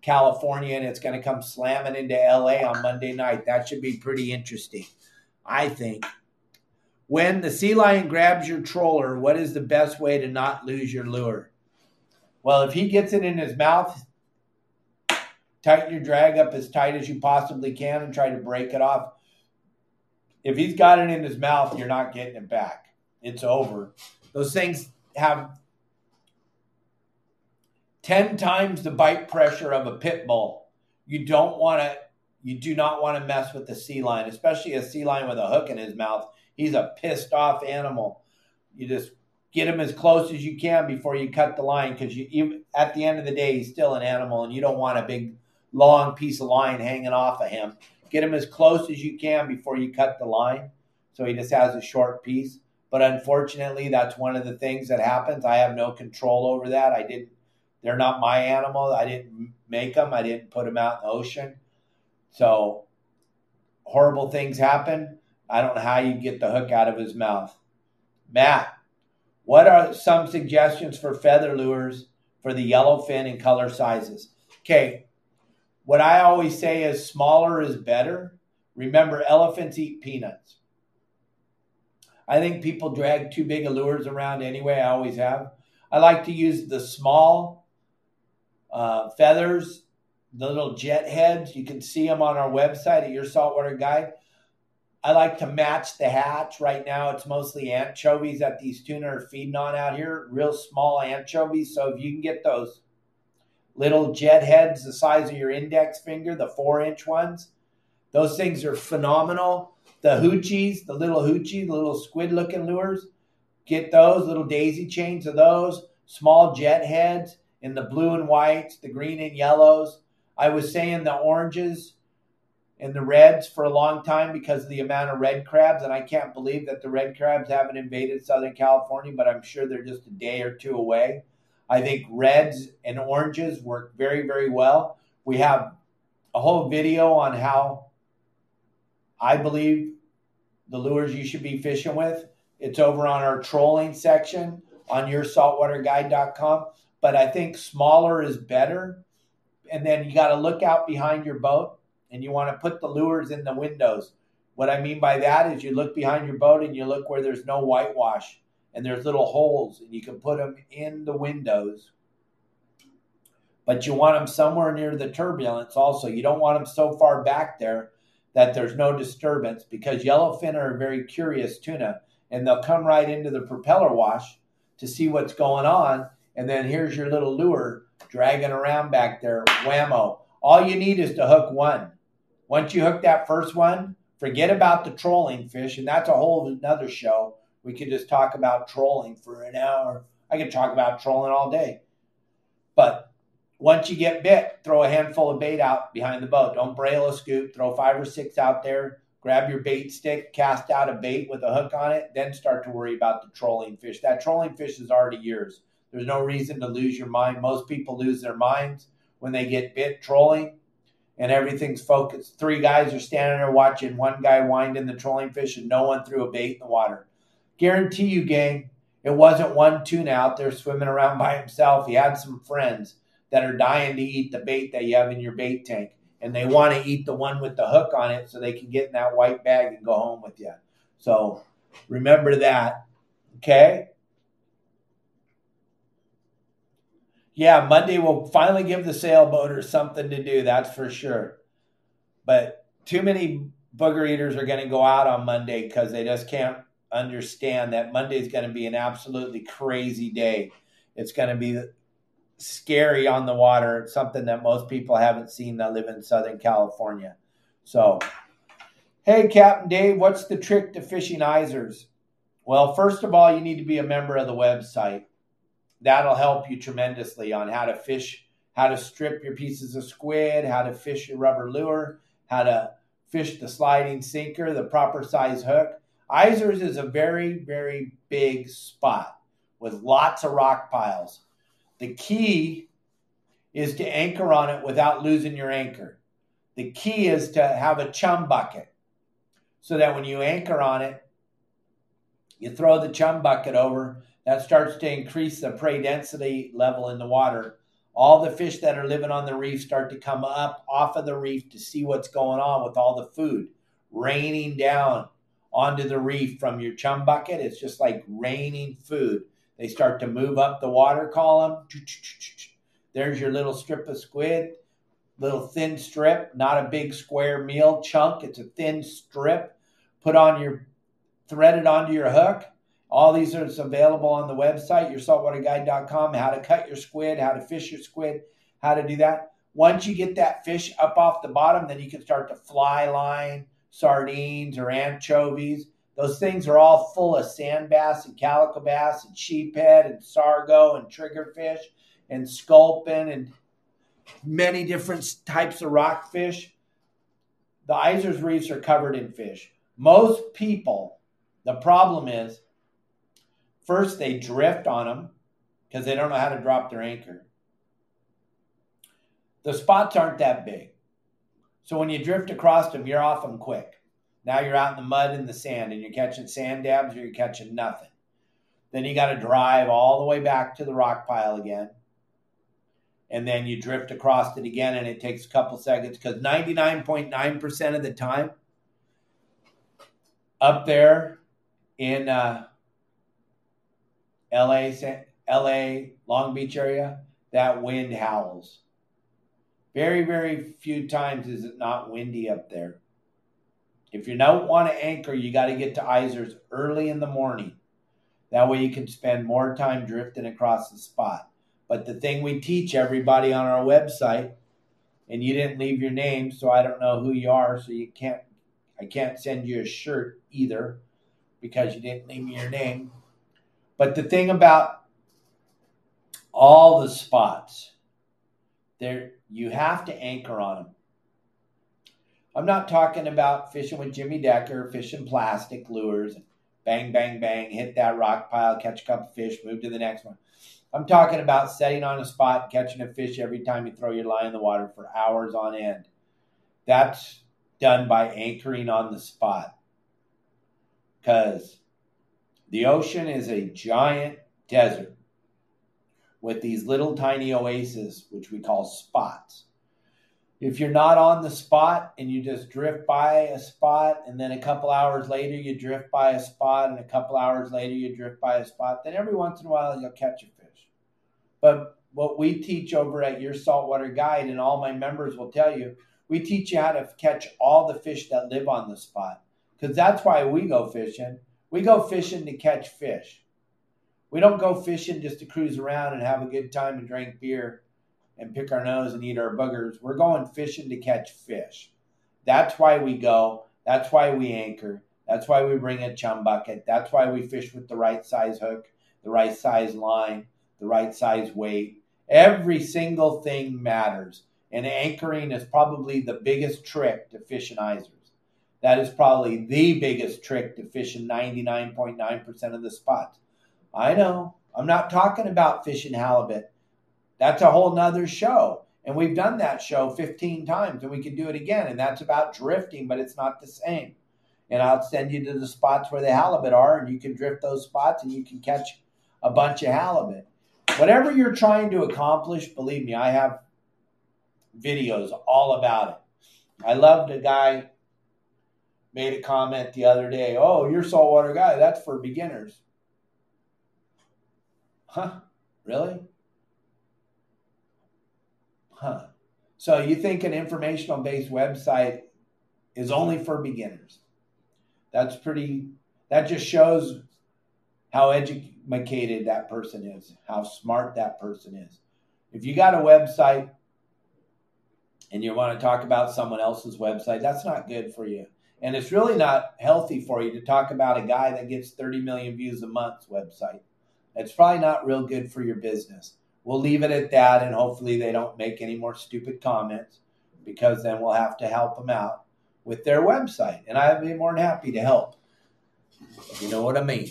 California, and it's going to come slamming into LA on Monday night. That should be pretty interesting, I think. When the sea lion grabs your troller, what is the best way to not lose your lure? Well, if he gets it in his mouth, tighten your drag up as tight as you possibly can and try to break it off. If he's got it in his mouth, you're not getting it back. It's over. Those things have 10 times the bite pressure of a pit bull. You do not want to mess with the sea lion, especially a sea lion with a hook in his mouth. He's a pissed off animal. You just get him as close as you can before you cut the line, because at the end of the day, he's still an animal, and you don't want a big, long piece of line hanging off of him. Get him as close as you can before you cut the line, so he just has a short piece. But unfortunately, that's one of the things that happens. I have no control over that. They're not my animal. I didn't make them. I didn't put them out in the ocean. So horrible things happen. I don't know how you get the hook out of his mouth. Matt, what are some suggestions for feather lures for the yellowfin and color sizes? Okay. What I always say is smaller is better. Remember, elephants eat peanuts. I think people drag too big of lures around anyway. I always have. I like to use the small feathers, the little jet heads. You can see them on our website at Your Saltwater Guide. I like to match the hatch. Right now, it's mostly anchovies that these tuna are feeding on out here, real small anchovies. So if you can get those little jet heads the size of your index finger, the 4-inch ones. Those things are phenomenal. The hoochies, the little hoochie, the little squid-looking lures, get those, little daisy chains of those, small jet heads in the blue and whites, the green and yellows. I was saying the oranges and the reds for a long time because of the amount of red crabs, and I can't believe that the red crabs haven't invaded Southern California, but I'm sure they're just a day or two away. I think reds and oranges work very, very well. We have a whole video on how I believe the lures you should be fishing with. It's over on our trolling section on yoursaltwaterguide.com. But I think smaller is better. And then you got to look out behind your boat, and you want to put the lures in the windows. What I mean by that is you look behind your boat and you look where there's no whitewash. And there's little holes, and you can put them in the windows. But you want them somewhere near the turbulence also. You don't want them so far back there that there's no disturbance, because yellowfin are a very curious tuna, and they'll come right into the propeller wash to see what's going on. And then here's your little lure dragging around back there. Whammo. All you need is to hook one. Once you hook that first one, forget about the trolling fish, and that's a whole another show. We could just talk about trolling for an hour. I could talk about trolling all day. But once you get bit, throw a handful of bait out behind the boat. Don't braille a scoop. Throw 5 or 6 out there. Grab your bait stick. Cast out a bait with a hook on it. Then start to worry about the trolling fish. That trolling fish is already yours. There's no reason to lose your mind. Most people lose their minds when they get bit trolling. And everything's focused. 3 guys are standing there watching one guy wind in the trolling fish, and no one threw a bait in the water. Guarantee you, gang, it wasn't one tuna out there swimming around by himself. He had some friends that are dying to eat the bait that you have in your bait tank, and they want to eat the one with the hook on it so they can get in that white bag and go home with you. So remember that, okay? Yeah, Monday we'll finally give the sailboaters something to do, that's for sure. But too many booger eaters are going to go out on Monday because they just can't understand that Monday is going to be an absolutely crazy day. It's going to be scary on the water. It's something that most people haven't seen that live in Southern California. So, hey, Captain Dave, what's the trick to fishing Iser's? Well, first of all, you need to be a member of the website. That'll help you tremendously on how to fish, how to strip your pieces of squid, how to fish your rubber lure, how to fish the sliding sinker, the proper size hook. Iser's is a very, very big spot with lots of rock piles. The key is to anchor on it without losing your anchor. The key is to have a chum bucket so that when you anchor on it, you throw the chum bucket over. That starts to increase the prey density level in the water. All the fish that are living on the reef start to come up off of the reef to see what's going on with all the food raining down onto the reef from your chum bucket. It's just like raining food. They start to move up the water column. There's your little strip of squid, little thin strip, not a big square meal chunk. It's a thin strip. Thread it onto your hook. All these are available on the website, yoursaltwaterguide.com, how to cut your squid, how to fish your squid, how to do that. Once you get that fish up off the bottom, then you can start to fly line sardines or anchovies. Those things are all full of sand bass and calico bass and sheephead and sargo and triggerfish and sculpin and many different types of rockfish. The Iser's reefs are covered in fish. Most people, the problem is, first, they drift on them because they don't know how to drop their anchor. The spots aren't that big. So when you drift across them, you're off them quick. Now you're out in the mud and the sand, and you're catching sand dabs or you're catching nothing. Then you got to drive all the way back to the rock pile again. And then you drift across it again, and it takes a couple seconds because 99.9% of the time up there in LA, Long Beach area, that wind howls. Very, very few times is it not windy up there. If you don't want to anchor, you got to get to Iser's early in the morning. That way you can spend more time drifting across the spot. But the thing we teach everybody on our website, and you didn't leave your name, so I don't know who you are, so I can't send you a shirt either because you didn't leave me your name. But the thing about all the spots, there you have to anchor on them. I'm not talking about fishing with Jimmy Decker, fishing plastic lures, bang, bang, bang, hit that rock pile, catch a couple fish, move to the next one. I'm talking about setting on a spot, catching a fish every time you throw your line in the water for hours on end. That's done by anchoring on the spot because the ocean is a giant desert with these little tiny oases, which we call spots. If you're not on the spot and you just drift by a spot, and then a couple hours later you drift by a spot, and a couple hours later you drift by a spot, then every once in a while you'll catch a fish. But what we teach over at Your Saltwater Guide, and all my members will tell you, we teach you how to catch all the fish that live on the spot, because that's why we go fishing. We go fishing to catch fish. We don't go fishing just to cruise around and have a good time and drink beer and pick our nose and eat our boogers. We're going fishing to catch fish. That's why we go. That's why we anchor. That's why we bring a chum bucket. That's why we fish with the right size hook, the right size line, the right size weight. Every single thing matters. And anchoring is probably the biggest trick to fishing Iser's. That is probably the biggest trick to fishing 99.9% of the spots. I know. I'm not talking about fishing halibut. That's a whole nother show. And we've done that show 15 times, and we can do it again. And that's about drifting, but it's not the same. And I'll send you to the spots where the halibut are, and you can drift those spots, and you can catch a bunch of halibut. Whatever you're trying to accomplish, believe me, I have videos all about it. I loved a guy made a comment the other day, "Oh, Your Saltwater Guy, that's for beginners." Huh? Really? Huh. So you think an informational-based website is only for beginners. That's pretty, that just shows how educated that person is, how smart that person is. If you got a website and you want to talk about someone else's website, that's not good for you. And it's really not healthy for you to talk about a guy that gets 30 million views a month's website. It's probably not real good for your business. We'll leave it at that, and hopefully they don't make any more stupid comments, because then we'll have to help them out with their website. And I'd be more than happy to help, if you know what I mean.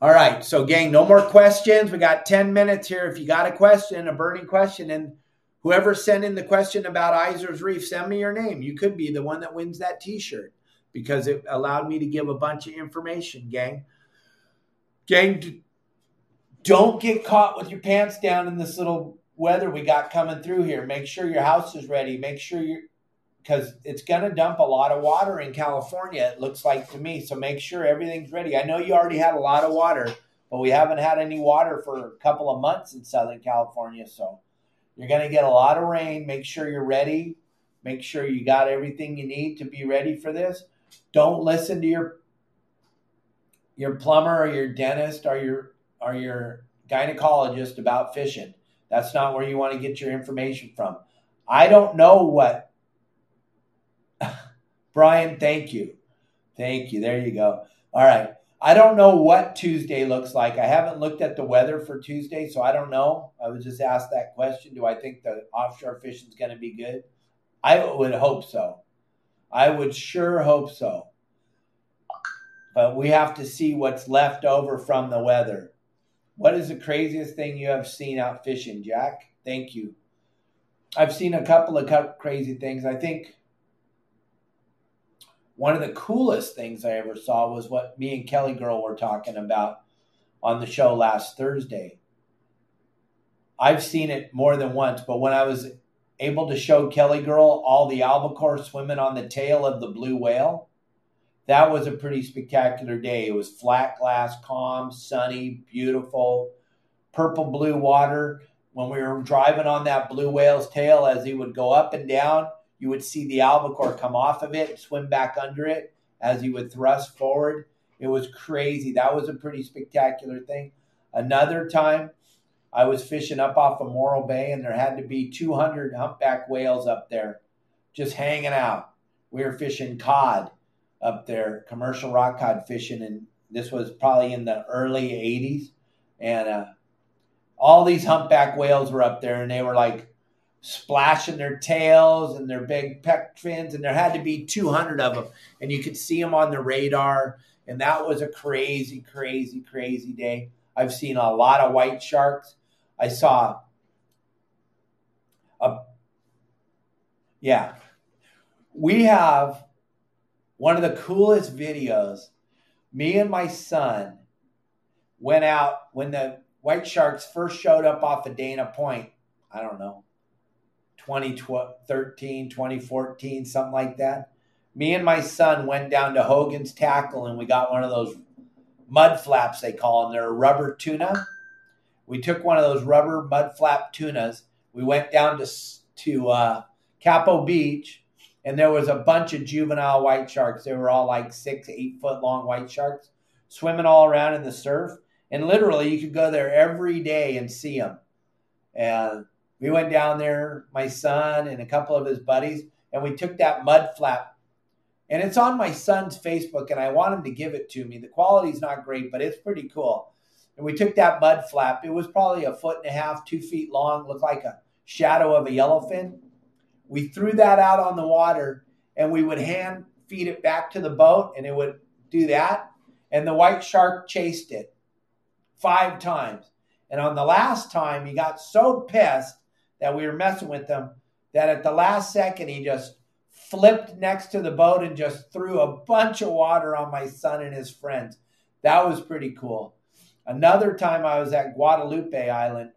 All right, so gang, no more questions. We got 10 minutes here. If you got a question, a burning question, and whoever sent in the question about Iser's Reef, send me your name. You could be the one that wins that T-shirt, because it allowed me to give a bunch of information, gang. Gang, don't get caught with your pants down in this little weather we got coming through here. Make sure your house is ready. Make sure because it's going to dump a lot of water in California, it looks like to me. So make sure everything's ready. I know you already had a lot of water, but we haven't had any water for a couple of months in Southern California. So you're going to get a lot of rain. Make sure you're ready. Make sure you got everything you need to be ready for this. Don't listen to your plumber or your dentist or your gynecologist about fishing. That's not where you want to get your information from. I don't know what. Brian, thank you. Thank you. There you go. All right. I don't know what Tuesday looks like. I haven't looked at the weather for Tuesday, so I don't know. I was just asked that question. Do I think the offshore fishing is going to be good? I would hope so. I would sure hope so. But we have to see what's left over from the weather. What is the craziest thing you have seen out fishing, Jack? Thank you. I've seen a couple of crazy things. I think one of the coolest things I ever saw was what me and Kelly Girl were talking about on the show last Thursday. I've seen it more than once, but when I was able to show Kelly Girl all the albacore swimming on the tail of the blue whale, that was a pretty spectacular day. It was flat glass, calm, sunny, beautiful, purple-blue water. When we were driving on that blue whale's tail, as he would go up and down, you would see the albacore come off of it, swim back under it as he would thrust forward. It was crazy. That was a pretty spectacular thing. Another time, I was fishing up off of Morro Bay, and there had to be 200 humpback whales up there just hanging out. We were fishing cod up there, commercial rock cod fishing, and this was probably in the early 80s, and all these humpback whales were up there, and they were like splashing their tails and their big pec fins, and there had to be 200 of them, and you could see them on the radar, and that was a crazy, crazy, crazy day. I've seen a lot of white sharks. I saw we have one of the coolest videos. Me and my son went out when the white sharks first showed up off of Dana Point. I don't know, 2013, 2014, something like that. Me and my son went down to Hogan's Tackle, and we got one of those mud flaps, they call them. They're rubber tuna. We took one of those rubber mud flap tunas. We went down to Capo Beach, and there was a bunch of juvenile white sharks. They were all like 6-8 foot long white sharks swimming all around in the surf. And literally, you could go there every day and see them. And we went down there, my son and a couple of his buddies, and we took that mud flap. And it's on my son's Facebook, and I want him to give it to me. The quality's not great, but it's pretty cool. And we took that mud flap. It was probably 1.5 foot, 2 feet long, looked like a shadow of a yellowfin. We threw that out on the water, and we would hand feed it back to the boat, and it would do that. And the white shark chased it 5 times. And on the last time, he got so pissed that we were messing with him that at the last second, he just flipped next to the boat and just threw a bunch of water on my son and his friends. That was pretty cool. Another time I was at Guadalupe Island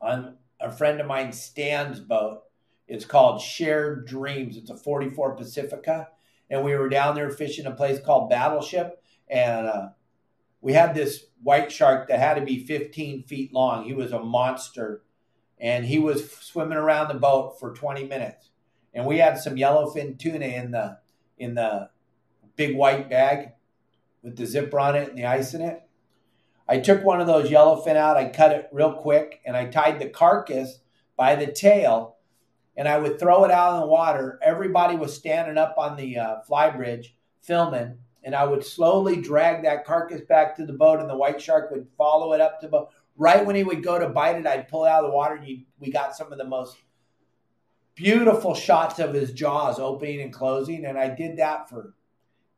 on a friend of mine, Stan's boat. It's called Shared Dreams. It's a 44 Pacifica. And we were down there fishing a place called Battleship. And we had this white shark that had to be 15 feet long. He was a monster. And he was swimming around the boat for 20 minutes. And we had some yellowfin tuna in the big white bag with the zipper on it and the ice in it. I took one of those yellowfin out, I cut it real quick, and I tied the carcass by the tail, and I would throw it out in the water. Everybody was standing up on the fly bridge filming, and I would slowly drag that carcass back to the boat, and the white shark would follow it up to the boat. Right when he would go to bite it, I'd pull it out of the water, and we got some of the most beautiful shots of his jaws opening and closing, and I did that for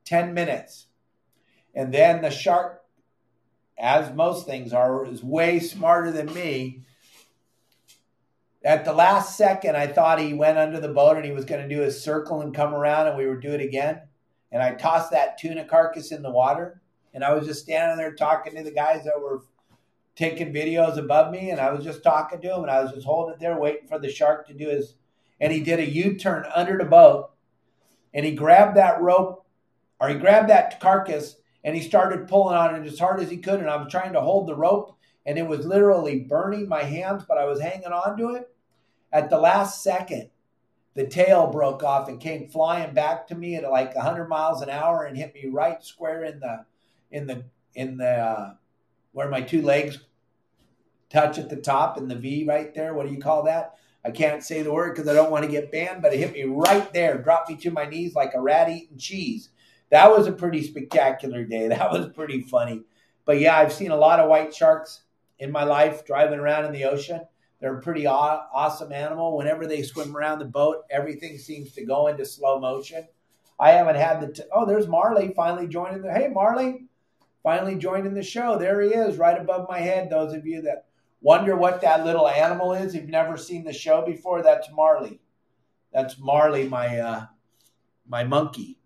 10 minutes. And then the shark, as most things are, is way smarter than me. At the last second, I thought he went under the boat and he was going to do his circle and come around and we would do it again. And I tossed that tuna carcass in the water. And I was just standing there talking to the guys that were taking videos above me. And I was just talking to him and I was just holding it there waiting for the shark to do his. And he did a U-turn under the boat. And he grabbed that rope, or he grabbed that carcass, and he started pulling on it as hard as he could, and I was trying to hold the rope, and it was literally burning my hands, but I was hanging on to it. At the last second, the tail broke off and came flying back to me at like 100 miles an hour and hit me right square in the where my two legs touch at the top in the V right there. What do you call that? I can't say the word because I don't want to get banned, but it hit me right there, dropped me to my knees like a rat eating cheese. That was a pretty spectacular day. That was pretty funny. But yeah, I've seen a lot of white sharks in my life driving around in the ocean. They're a pretty awesome animal. Whenever they swim around the boat, everything seems to go into slow motion. I haven't had oh, there's Marley finally joining hey, Marley, finally joining the show. There he is right above my head. Those of you that wonder what that little animal is, if you've never seen the show before, that's Marley. That's Marley, my monkey.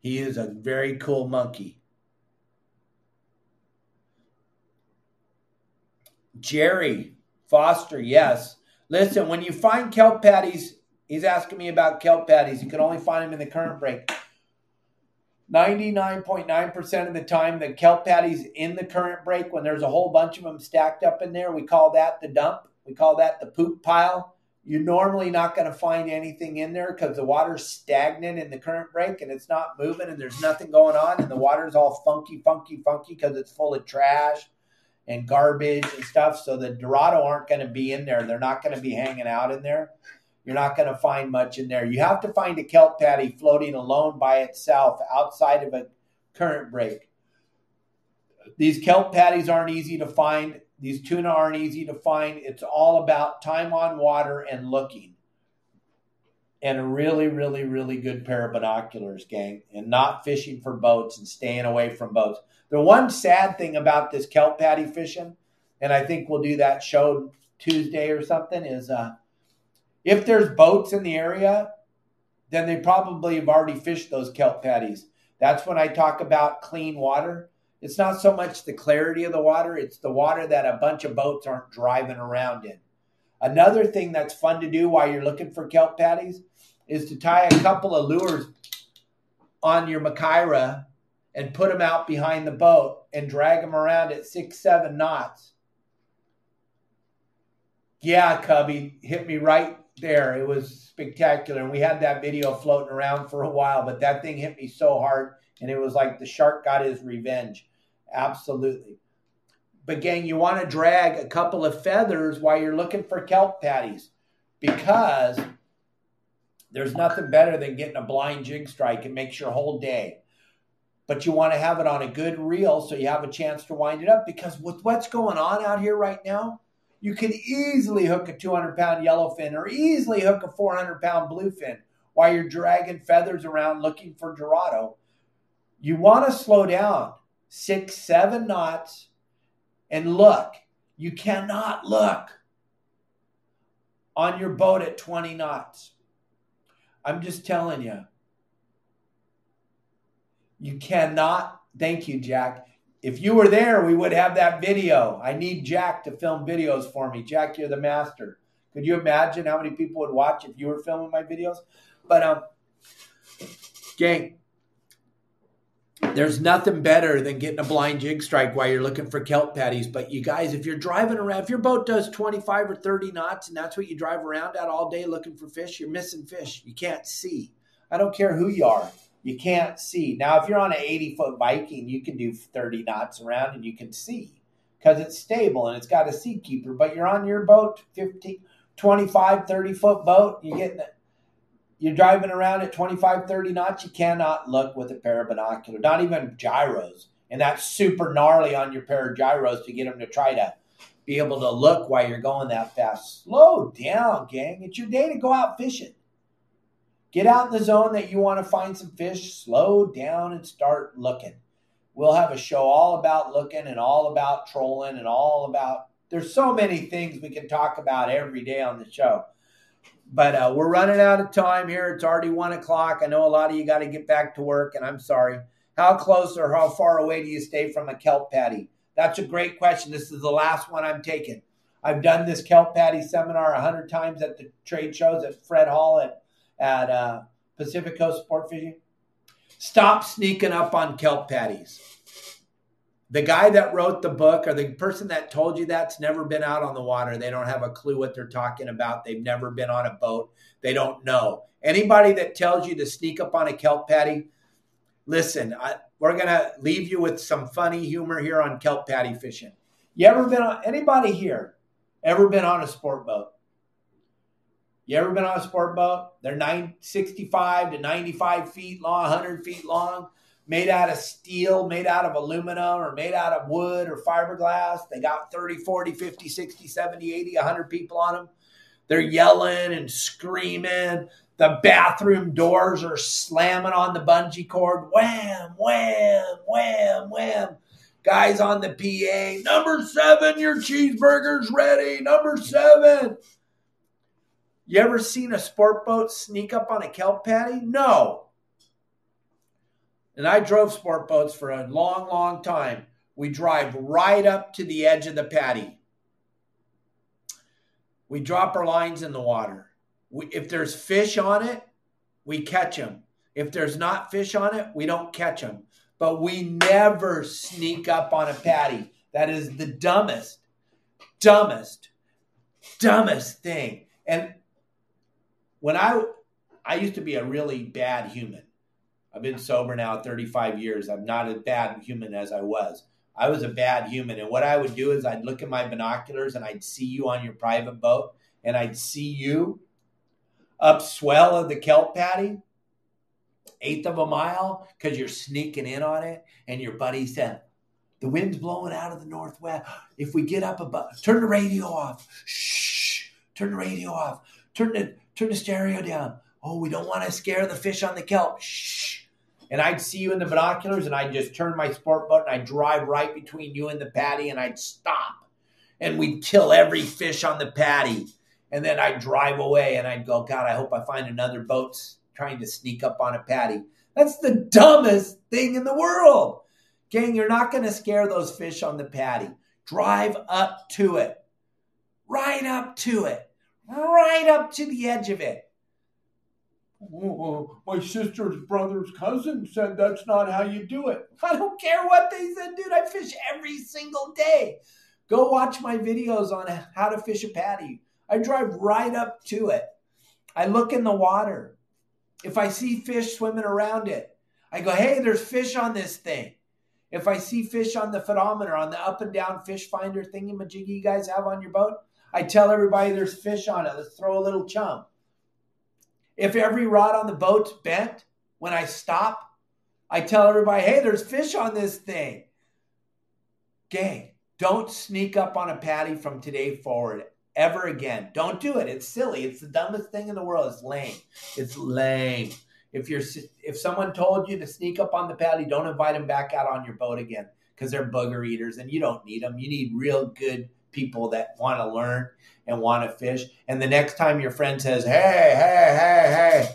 He is a very cool monkey. Jerry Foster, yes. Listen, when you find kelp patties, he's asking me about kelp patties. You can only find them in the current break. 99.9% of the time, the kelp patties in the current break, when there's a whole bunch of them stacked up in there, we call that the dump. We call that the poop pile. You're normally not going to find anything in there because the water's stagnant in the current break and it's not moving and there's nothing going on and the water's all funky because it's full of trash and garbage and stuff. So the Dorado aren't going to be in there. They're not going to be hanging out in there. You're not going to find much in there. You have to find a kelp patty floating alone by itself outside of a current break. These kelp patties aren't easy to find. These tuna aren't easy to find. It's all about time on water and looking. And a really, really, really good pair of binoculars, gang. And not fishing for boats and staying away from boats. The one sad thing about this kelp patty fishing, and I think we'll do that show Tuesday or something, is if there's boats in the area, then they probably have already fished those kelp patties. That's when I talk about clean water. It's not so much the clarity of the water. It's the water that a bunch of boats aren't driving around in. Another thing that's fun to do while you're looking for kelp patties is to tie a couple of lures on your Makaira and put them out behind the boat and drag them around at 6-7 knots. Yeah, Cubby, hit me right there. It was spectacular. And we had that video floating around for a while, but that thing hit me so hard. And it was like the shark got his revenge. Absolutely. But, gang, you want to drag a couple of feathers while you're looking for kelp patties because there's nothing better than getting a blind jig strike. It makes your whole day. But you want to have it on a good reel so you have a chance to wind it up because with what's going on out here right now, you could easily hook a 200-pound yellowfin or easily hook a 400-pound bluefin while you're dragging feathers around looking for Dorado. You want to slow down 6-7 knots and look. You cannot look on your boat at 20 knots. I'm just telling you. You cannot. Thank you, Jack. If you were there, we would have that video. I need Jack to film videos for me. Jack, you're the master. Could you imagine how many people would watch if you were filming my videos? But, gang. There's nothing better than getting a blind jig strike while you're looking for kelp patties. But you guys, if you're driving around, if your boat does 25 or 30 knots and that's what you drive around at all day looking for fish, you're missing fish. You can't see. I don't care who you are. You can't see. Now, if you're on an 80-foot Viking, you can do 30 knots around and you can see because it's stable and it's got a sea keeper. But you're on your boat, 15, 25, 30-foot boat, you're driving around at 25, 30 knots. You cannot look with a pair of binoculars, not even gyros. And that's super gnarly on your pair of gyros to get them to try to be able to look while you're going that fast. Slow down, gang. It's your day to go out fishing. Get out in the zone that you want to find some fish. Slow down and start looking. We'll have a show all about looking and all about trolling and all about... There's so many things we can talk about every day on the show. But we're running out of time here. It's already 1 o'clock. I know a lot of you got to get back to work, and I'm sorry. How close or how far away do you stay from a kelp patty? That's a great question. This is the last one I'm taking. I've done this kelp patty seminar 100 times at the trade shows at Fred Hall at Pacific Coast Sport Fishing. Stop sneaking up on kelp patties. The guy that wrote the book or the person that told you that's never been out on the water. They don't have a clue what they're talking about. They've never been on a boat. They don't know. Anybody that tells you to sneak up on a kelp patty, listen, we're going to leave you with some funny humor here on kelp patty fishing. You ever been on, anybody here, ever been on a sport boat? You ever been on a sport boat? They're 65 to 95 feet long, 100 feet long. Made out of steel, made out of aluminum, or made out of wood or fiberglass. They got 30, 40, 50, 60, 70, 80, 100 people on them. They're yelling and screaming. The bathroom doors are slamming on the bungee cord. Wham, wham, wham, wham. Guys on the PA, number 7, your cheeseburger's ready. Number 7. You ever seen a sport boat sneak up on a kelp patty? No. And I drove sport boats for a long, long time. We drive right up to the edge of the patty. We drop our lines in the water. If there's fish on it, we catch them. If there's not fish on it, we don't catch them. But we never sneak up on a patty. That is the dumbest thing. And when I used to be a really bad human. I've been sober now 35 years. I'm not as bad human as I was. I was a bad human. And what I would do is I'd look at my binoculars and I'd see you on your private boat and I'd see you up swell of the kelp patty, 1/8 of a mile, because you're sneaking in on it. And your buddy said, the wind's blowing out of the northwest. If we get up above, turn the radio off. Shh, turn the radio off. Turn the stereo down. Oh, we don't want to scare the fish on the kelp. Shh. And I'd see you in the binoculars, and I'd just turn my sport boat, and I'd drive right between you and the patty, and I'd stop. And we'd kill every fish on the patty. And then I'd drive away, and I'd go, God, I hope I find another boat trying to sneak up on a patty. That's the dumbest thing in the world. Gang, you're not going to scare those fish on the patty. Drive up to it. Right up to it. Right up to the edge of it. Oh, my sister's brother's cousin said that's not how you do it. I don't care what they said, dude. I fish every single day. Go watch my videos on how to fish a patty. I drive right up to it. I look in the water. If I see fish swimming around it, I go, hey, there's fish on this thing. If I see fish on the pherometer, on the up and down fish finder thingy-majiggy you guys have on your boat, I tell everybody there's fish on it. Let's throw a little chum. If every rod on the boat's bent, when I stop, I tell everybody, hey, there's fish on this thing. Gang, don't sneak up on a patty from today forward ever again. Don't do it. It's silly. It's the dumbest thing in the world. It's lame. It's lame. If someone told you to sneak up on the patty, don't invite them back out on your boat again because they're booger eaters and you don't need them. You need real good people that want to learn and want to fish. And the next time your friend says, hey,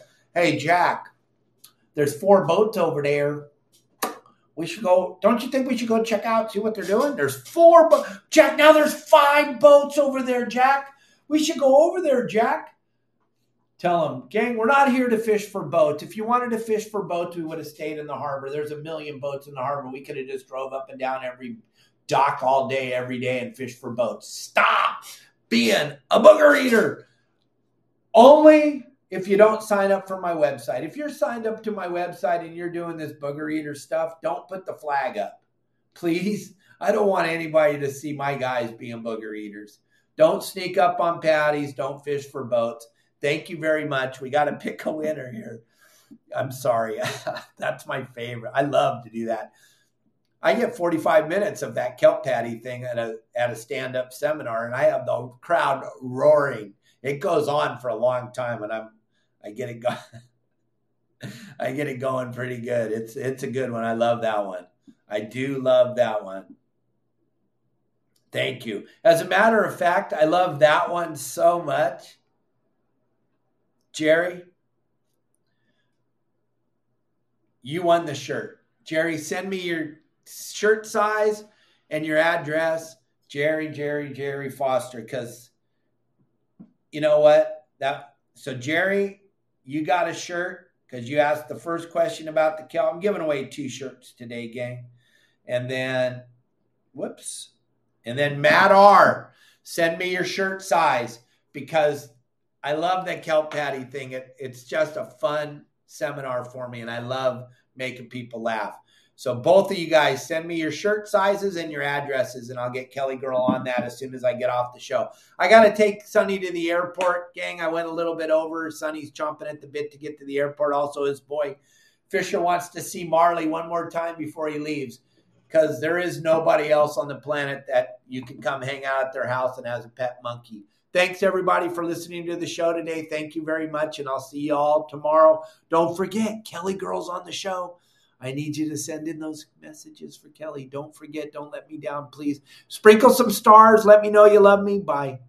Jack, there's 4 boats over there. We should go. Don't you think we should go check out, see what they're doing? There's 4 boats. Jack, now there's 5 boats over there, Jack. We should go over there, Jack. Tell them, gang, we're not here to fish for boats. If you wanted to fish for boats, we would have stayed in the harbor. There's a million boats in the harbor. We could have just drove up and down every dock all day, every day, and fished for boats. Stop being a booger eater. Only if you don't sign up for my website. If you're signed up to my website and you're doing this booger eater stuff, don't put the flag up, please. I don't want anybody to see my guys being booger eaters. Don't sneak up on patties. Don't fish for boats. Thank you very much. We got to pick a winner here. I'm sorry. That's my favorite. I love to do that. I get 45 minutes of that kelp patty thing at a stand-up seminar, and I have the crowd roaring. It goes on for a long time, and I get it going. I get it going pretty good. It's a good one. I love that one. I do love that one. Thank you. As a matter of fact, I love that one so much. Jerry, you won the shirt. Jerry, send me your shirt size and your address. Jerry Foster, because you know what? So Jerry, you got a shirt because you asked the first question about the kelp. I'm giving away 2 shirts today, gang. And then, whoops. And then Matt R, send me your shirt size, because I love that kelp patty thing. It's just a fun seminar for me, and I love making people laugh. So both of you guys, send me your shirt sizes and your addresses, and I'll get Kelly Girl on that as soon as I get off the show. I got to take Sonny to the airport, gang. I went a little bit over. Sonny's chomping at the bit to get to the airport. Also, his boy Fisher wants to see Marley one more time before he leaves, because there is nobody else on the planet that you can come hang out at their house and has a pet monkey. Thanks, everybody, for listening to the show today. Thank you very much, and I'll see you all tomorrow. Don't forget, Kelly Girl's on the show. I need you to send in those messages for Kelly. Don't forget. Don't let me down, please. Sprinkle some stars. Let me know you love me. Bye.